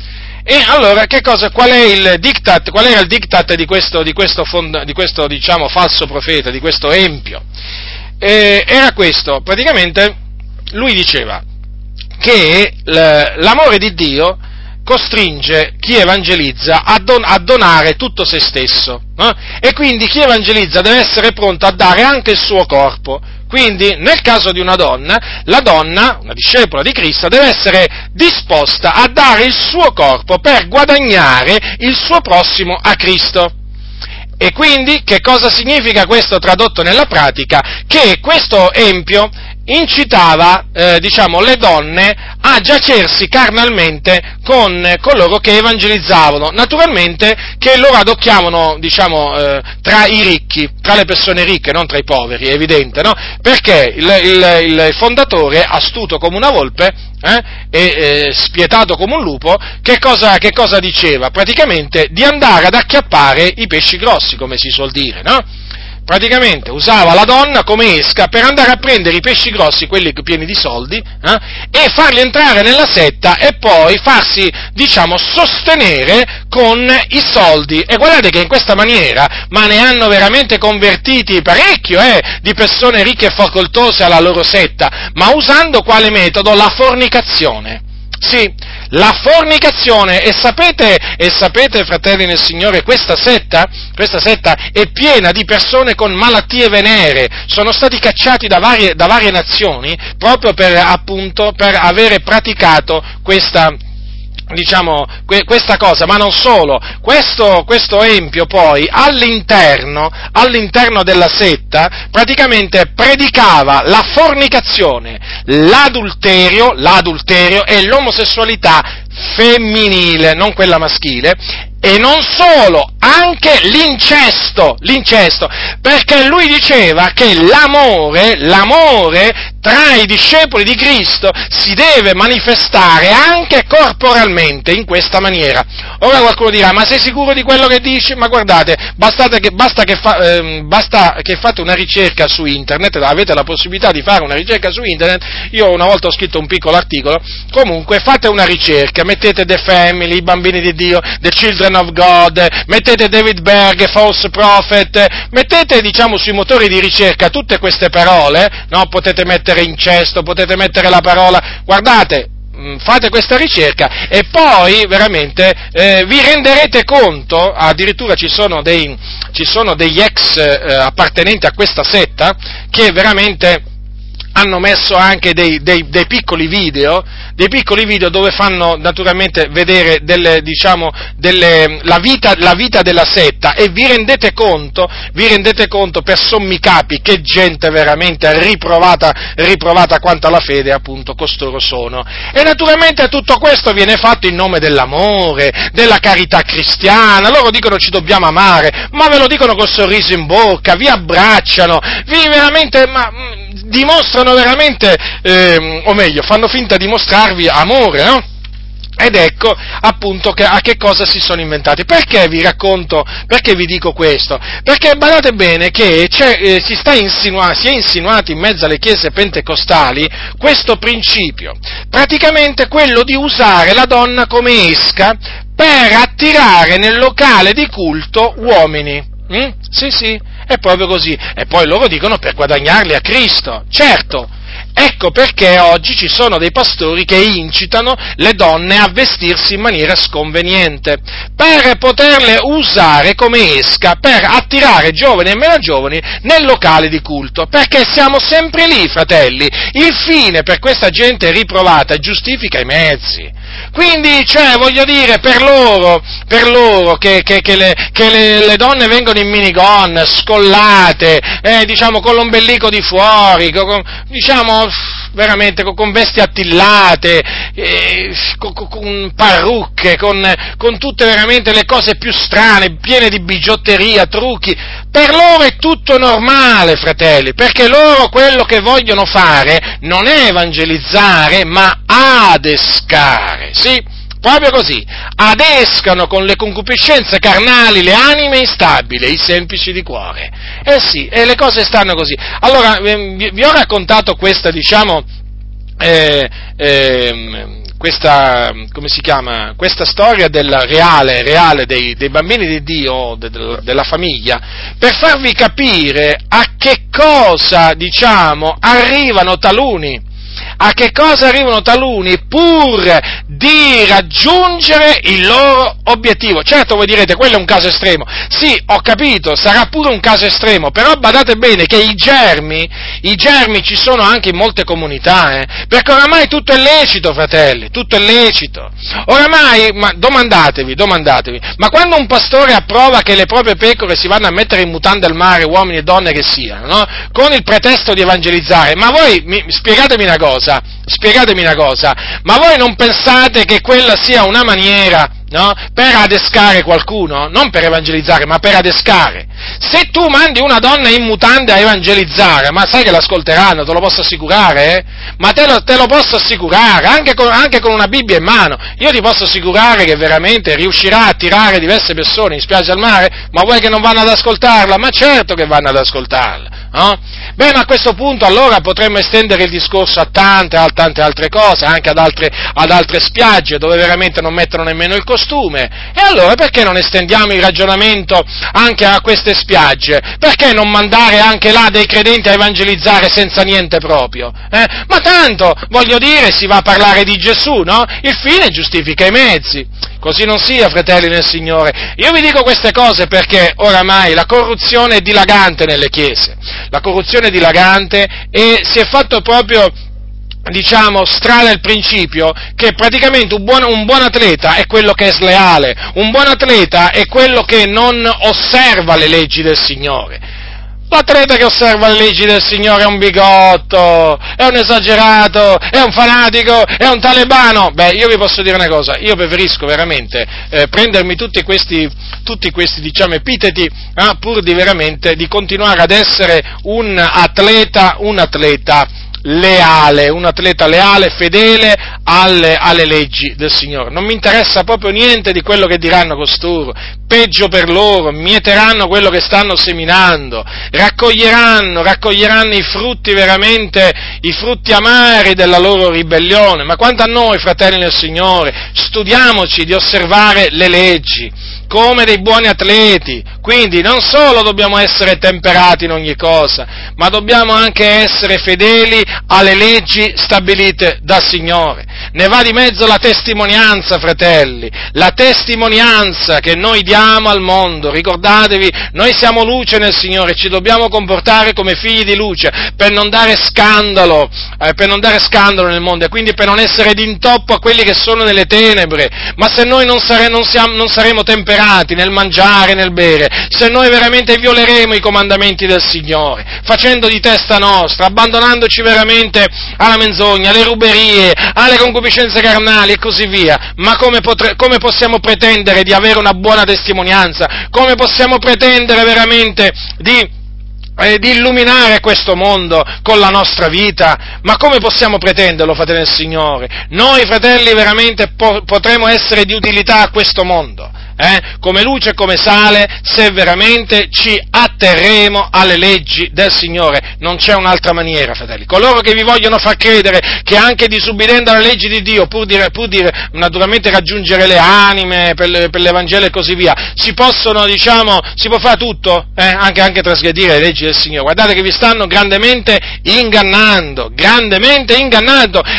E allora, qual era il diktat di questo falso profeta, di questo empio? Era questo: praticamente lui diceva che l'amore di Dio costringe chi evangelizza a donare tutto se stesso, no? E quindi chi evangelizza deve essere pronto a dare anche il suo corpo. Quindi, nel caso di una donna, la donna, una discepola di Cristo, deve essere disposta a dare il suo corpo per guadagnare il suo prossimo a Cristo. E quindi, che cosa significa questo tradotto nella pratica? Che questo empio incitava, le donne a giacersi carnalmente con coloro che evangelizzavano, naturalmente che loro adocchiavano, tra i ricchi, tra le persone ricche, non tra i poveri, è evidente, no? Perché il fondatore, astuto come una volpe, e spietato come un lupo, che cosa diceva? Praticamente di andare ad acchiappare i pesci grossi, come si suol dire, no? Praticamente usava la donna come esca per andare a prendere i pesci grossi, quelli pieni di soldi, e farli entrare nella setta e poi farsi, sostenere con i soldi. E guardate che in questa maniera, ma ne hanno veramente convertiti parecchio, di persone ricche e facoltose alla loro setta, ma usando quale metodo? La fornicazione. Sì, la fornicazione, e sapete, fratelli nel Signore, questa setta è piena di persone con malattie venere, sono stati cacciati da varie nazioni proprio per avere praticato questa cosa, ma non solo, questo empio poi all'interno della setta praticamente predicava la fornicazione, l'adulterio e l'omosessualità femminile, non quella maschile, e non solo, anche l'incesto, perché lui diceva che l'amore tra i discepoli di Cristo si deve manifestare anche corporalmente in questa maniera. Ora qualcuno dirà: ma sei sicuro di quello che dici? Ma guardate, basta che fate una ricerca su internet, avete la possibilità di fare una ricerca su internet, io una volta ho scritto un piccolo articolo, comunque fate una ricerca, mettete The Family, i bambini di Dio, The Children of God, mettete David Berg, False Prophet, mettete sui motori di ricerca tutte queste parole, no? Potete mettere incesto, potete mettere la parola, guardate, fate questa ricerca e poi veramente vi renderete conto, addirittura ci sono degli ex appartenenti a questa setta che veramente hanno messo anche dei piccoli video dove fanno naturalmente vedere la vita della setta, e vi rendete conto per sommi capi che gente veramente riprovata quanto alla fede appunto costoro sono. E naturalmente tutto questo viene fatto in nome dell'amore, della carità cristiana. Loro dicono ci dobbiamo amare, ma ve lo dicono col sorriso in bocca, vi abbracciano, dimostrano veramente, o meglio, fanno finta di mostrarvi amore, no? Ed ecco appunto a che cosa si sono inventati. Perché vi dico questo? Perché badate bene che si è insinuato in mezzo alle chiese pentecostali questo principio, praticamente quello di usare la donna come esca per attirare nel locale di culto uomini. Sì, sì, è proprio così. E poi loro dicono per guadagnarli a Cristo, certo. Ecco perché oggi ci sono dei pastori che incitano le donne a vestirsi in maniera sconveniente, per poterle usare come esca, per attirare giovani e meno giovani nel locale di culto, perché siamo sempre lì, fratelli. Il fine per questa gente riprovata giustifica i mezzi. Quindi, per loro che le donne vengono in minigonna, scollate, con l'ombelico di fuori, veramente con vesti attillate, con parrucche, con tutte veramente le cose più strane, piene di bigiotteria, trucchi. Per loro è tutto normale, fratelli, perché loro quello che vogliono fare non è evangelizzare, ma adescare, sì. Proprio così, adescano con le concupiscenze carnali le anime instabili, i semplici di cuore. Eh sì, e le cose stanno così. Allora, vi ho raccontato questa, questa storia del reale dei bambini di Dio, della famiglia, per farvi capire a che cosa, arrivano taluni. A che cosa arrivano taluni pur di raggiungere il loro obiettivo? Certo, voi direte, quello è un caso estremo. Sì, ho capito, sarà pure un caso estremo, però badate bene che i germi ci sono anche in molte comunità, perché oramai tutto è lecito, fratelli, tutto è lecito. Oramai, ma domandatevi, ma quando un pastore approva che le proprie pecore si vanno a mettere in mutande al mare, uomini e donne che siano, no? Con il pretesto di evangelizzare, ma voi spiegatemi una cosa, ma voi non pensate che quella sia una maniera, no? Per adescare qualcuno, non per evangelizzare, ma per adescare. Se tu mandi una donna in mutande a evangelizzare, ma sai che l'ascolteranno, te lo posso assicurare? Ma te lo posso assicurare, anche con una Bibbia in mano, io ti posso assicurare che veramente riuscirà a attirare diverse persone in spiaggia al mare, ma vuoi che non vanno ad ascoltarla? Ma certo che vanno ad ascoltarla, no? Beh, ma a questo punto allora potremmo estendere il discorso a tante altre cose, anche ad altre spiagge dove veramente non mettono nemmeno il costume. E allora perché non estendiamo il ragionamento anche a queste spiagge? Perché non mandare anche là dei credenti a evangelizzare senza niente proprio? Ma tanto, voglio dire, si va a parlare di Gesù, no? Il fine giustifica i mezzi. Così non sia, fratelli nel Signore. Io vi dico queste cose perché oramai la corruzione è dilagante nelle chiese, e si è fatto proprio, strada il principio che praticamente un buon atleta è quello che è sleale, un buon atleta è quello che non osserva le leggi del Signore. L'atleta che osserva le leggi del Signore è un bigotto, è un esagerato, è un fanatico, è un talebano. Beh, io vi posso dire una cosa, io preferisco veramente prendermi tutti questi epiteti, pur di veramente di continuare ad essere un atleta leale, fedele alle leggi del Signore. Non mi interessa proprio niente di quello che diranno costoro, peggio per loro, mieteranno quello che stanno seminando, raccoglieranno i frutti amari della loro ribellione. Ma quanto a noi, fratelli del Signore, studiamoci di osservare le leggi come dei buoni atleti. Quindi non solo dobbiamo essere temperati in ogni cosa, ma dobbiamo anche essere fedeli alle leggi stabilite dal Signore. Ne va di mezzo la testimonianza, fratelli, la testimonianza che noi diamo al mondo. Ricordatevi, noi siamo luce nel Signore, ci dobbiamo comportare come figli di luce per non dare scandalo nel mondo, e quindi per non essere d'intoppo a quelli che sono nelle tenebre. Ma se noi non saremo temperati nel mangiare, nel bere, se noi veramente violeremo i comandamenti del Signore, facendo di testa nostra, abbandonandoci veramente alla menzogna, alle ruberie, alle concupiscenze carnali e così via, ma come possiamo pretendere di avere una buona testimonianza? Come possiamo pretendere veramente di di illuminare questo mondo con la nostra vita, ma come possiamo pretenderlo, fratelli del Signore? Noi, fratelli, veramente potremo essere di utilità a questo mondo, come luce e come sale, se veramente ci atterremo alle leggi del Signore. Non c'è un'altra maniera, fratelli. Coloro che vi vogliono far credere che anche disubbidendo alle leggi di Dio, pur dire naturalmente raggiungere le anime per l'Evangelo e così via, si può fare tutto, anche trasgredire le leggi del Signore. Guardate che vi stanno grandemente ingannando,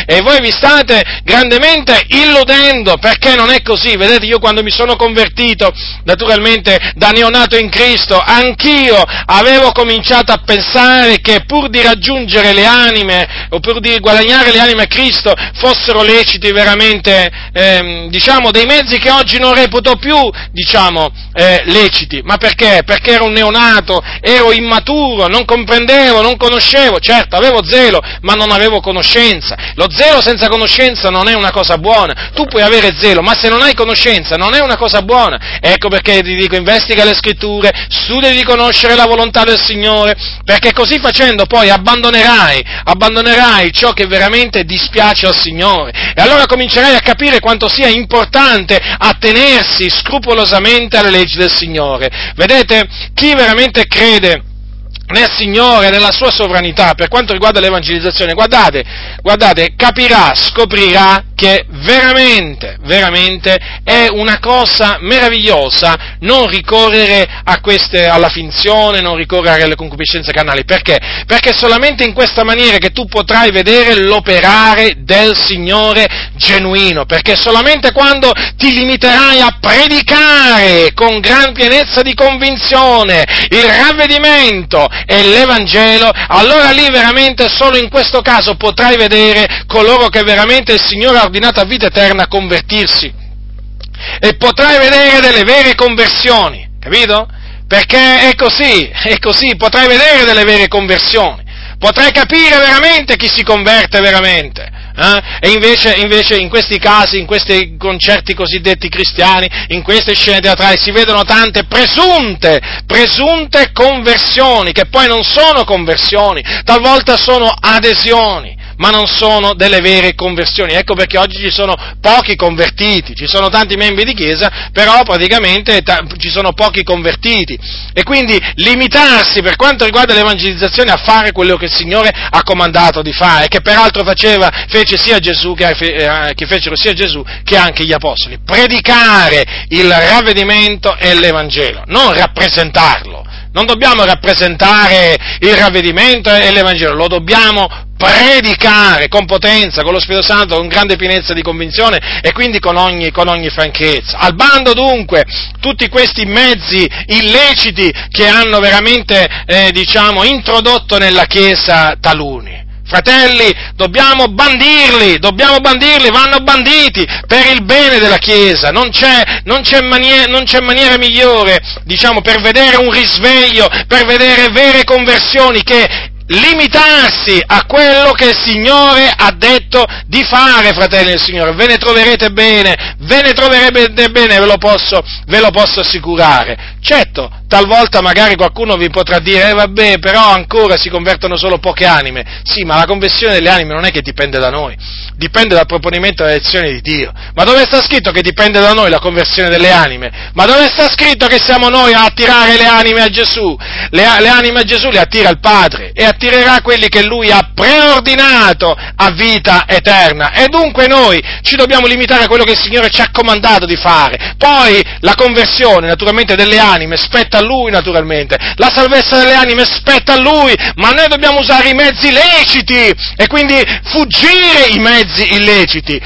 e voi vi state grandemente illudendo, perché non è così. Vedete, io quando mi sono convertito, naturalmente da neonato in Cristo, anch'io avevo cominciato a pensare che pur di raggiungere le anime, o pur di guadagnare le anime a Cristo, fossero leciti veramente, dei mezzi che oggi non reputo più, leciti. Ma perché? Perché ero un neonato, ero immaturo, non comprendevo, non conoscevo. Certo, avevo zelo, ma non avevo conoscenza. Lo zelo senza conoscenza non è una cosa buona. Tu puoi avere zelo, ma se non hai conoscenza non è una cosa buona. Ecco perché ti dico: investiga le Scritture, studia di conoscere la volontà del Signore, perché così facendo poi abbandonerai ciò che veramente dispiace al Signore, e allora comincerai a capire quanto sia importante attenersi scrupolosamente alle leggi del Signore. Vedete, chi veramente crede nel Signore, nella sua sovranità, per quanto riguarda l'evangelizzazione, guardate, capirà, scoprirà che veramente è una cosa meravigliosa non ricorrere alla finzione, non ricorrere alle concupiscenze carnali. Perché? Perché solamente in questa maniera che tu potrai vedere l'operare del Signore genuino, perché solamente quando ti limiterai a predicare con gran pienezza di convinzione il ravvedimento e l'Evangelo, allora lì veramente, solo in questo caso, potrai vedere coloro che veramente il Signore ha ordinato a vita eterna a convertirsi, e potrai vedere delle vere conversioni, capito? Perché è così, potrai vedere delle vere conversioni, potrai capire veramente chi si converte veramente. E invece in questi casi, in questi concerti cosiddetti cristiani, in queste scene teatrali, si vedono tante presunte conversioni, che poi non sono conversioni, talvolta sono adesioni, ma non sono delle vere conversioni. Ecco perché oggi ci sono pochi convertiti, ci sono tanti membri di chiesa, però praticamente ci sono pochi convertiti, e quindi limitarsi per quanto riguarda l'evangelizzazione a fare quello che il Signore ha comandato di fare, che peraltro fece sia Gesù che fecero sia Gesù che anche gli apostoli: predicare il ravvedimento e l'Evangelo, non rappresentarlo. Non dobbiamo rappresentare il ravvedimento e l'Evangelo, lo dobbiamo predicare con potenza, con lo Spirito Santo, con grande pienezza di convinzione, e quindi con ogni franchezza. Al bando dunque tutti questi mezzi illeciti che hanno veramente introdotto nella Chiesa taluni. Fratelli, dobbiamo bandirli, vanno banditi per il bene della Chiesa. Non c'è maniera migliore, per vedere un risveglio, per vedere vere conversioni, che limitarsi a quello che il Signore ha detto di fare, fratelli del Signore. Ve ne troverete bene, ve lo posso assicurare. Certo, talvolta magari qualcuno vi potrà dire: vabbè, però ancora si convertono solo poche anime. Sì, ma la conversione delle anime non è che dipende da noi, dipende dal proponimento dell'elezione di Dio. Ma dove sta scritto che dipende da noi la conversione delle anime? Ma dove sta scritto che siamo noi a attirare le anime a Gesù? Le anime a Gesù le attira il Padre, e attirerà quelli che Lui ha preordinato a vita eterna. E dunque noi ci dobbiamo limitare a quello che il Signore ci ha comandato di fare. Poi la conversione, naturalmente, delle anime spetta a Lui, naturalmente, la salvezza delle anime spetta a Lui, ma noi dobbiamo usare i mezzi leciti, e quindi fuggire i mezzi illeciti.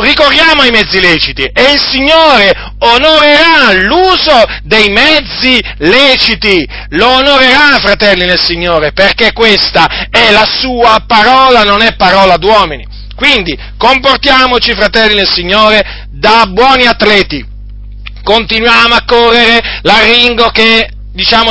Ricorriamo ai mezzi leciti, e il Signore onorerà l'uso dei mezzi leciti, lo onorerà, fratelli nel Signore, perché questa è la sua parola, non è parola d'uomini. Quindi comportiamoci, fratelli nel Signore, da buoni atleti. Continuiamo a correre l'arringo che,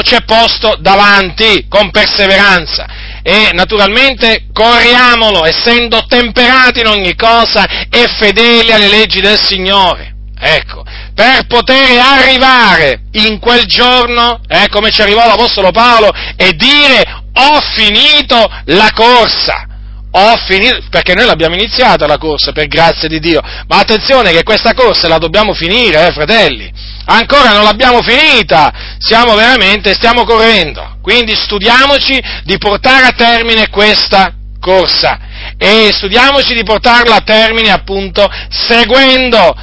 c'è posto davanti, con perseveranza, e naturalmente corriamolo essendo temperati in ogni cosa e fedeli alle leggi del Signore. Ecco, per poter arrivare in quel giorno, come ci arrivò l'Apostolo Paolo, e dire: ho finito la corsa, perché noi l'abbiamo iniziata la corsa, per grazia di Dio, ma attenzione che questa corsa la dobbiamo finire, fratelli, ancora non l'abbiamo finita, stiamo correndo, quindi studiamoci di portare a termine questa corsa, e studiamoci di portarla a termine appunto seguendo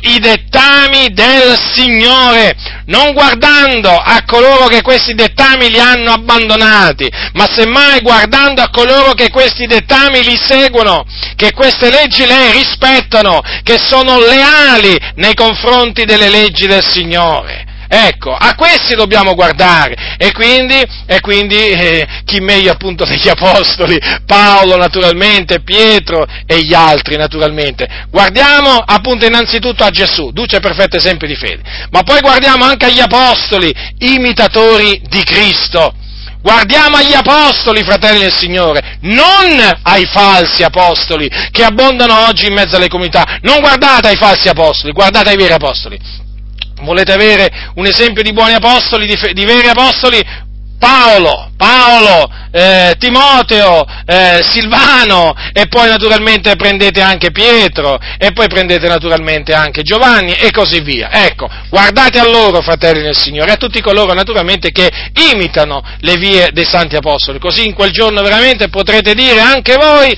i dettami del Signore, non guardando a coloro che questi dettami li hanno abbandonati, ma semmai guardando a coloro che questi dettami li seguono, che queste leggi le rispettano, che sono leali nei confronti delle leggi del Signore. Ecco, a questi dobbiamo guardare, e quindi chi meglio appunto degli apostoli, Paolo naturalmente, Pietro e gli altri naturalmente. Guardiamo appunto innanzitutto a Gesù, duce e perfetto esempio di fede, ma poi guardiamo anche agli apostoli, imitatori di Cristo. Guardiamo agli apostoli, fratelli del Signore, non ai falsi apostoli che abbondano oggi in mezzo alle comunità. Non guardate ai falsi apostoli, guardate ai veri apostoli. Volete avere un esempio di buoni apostoli, di veri apostoli? Paolo, Timoteo, Silvano, e poi naturalmente prendete anche Pietro, e poi prendete naturalmente anche Giovanni, e così via. Ecco, guardate a loro, fratelli del Signore, a tutti coloro naturalmente che imitano le vie dei santi apostoli, così in quel giorno veramente potrete dire anche voi: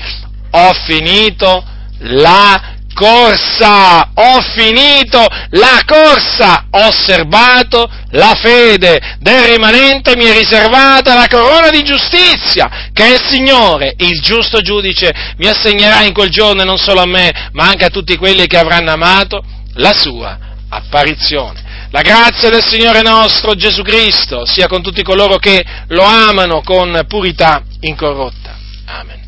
ho finito la corsa, ho finito la corsa, ho serbato la fede, del rimanente mi è riservata la corona di giustizia, che il Signore, il giusto giudice, mi assegnerà in quel giorno, e non solo a me, ma anche a tutti quelli che avranno amato la sua apparizione. La grazia del Signore nostro Gesù Cristo sia con tutti coloro che lo amano con purità incorrotta. Amen.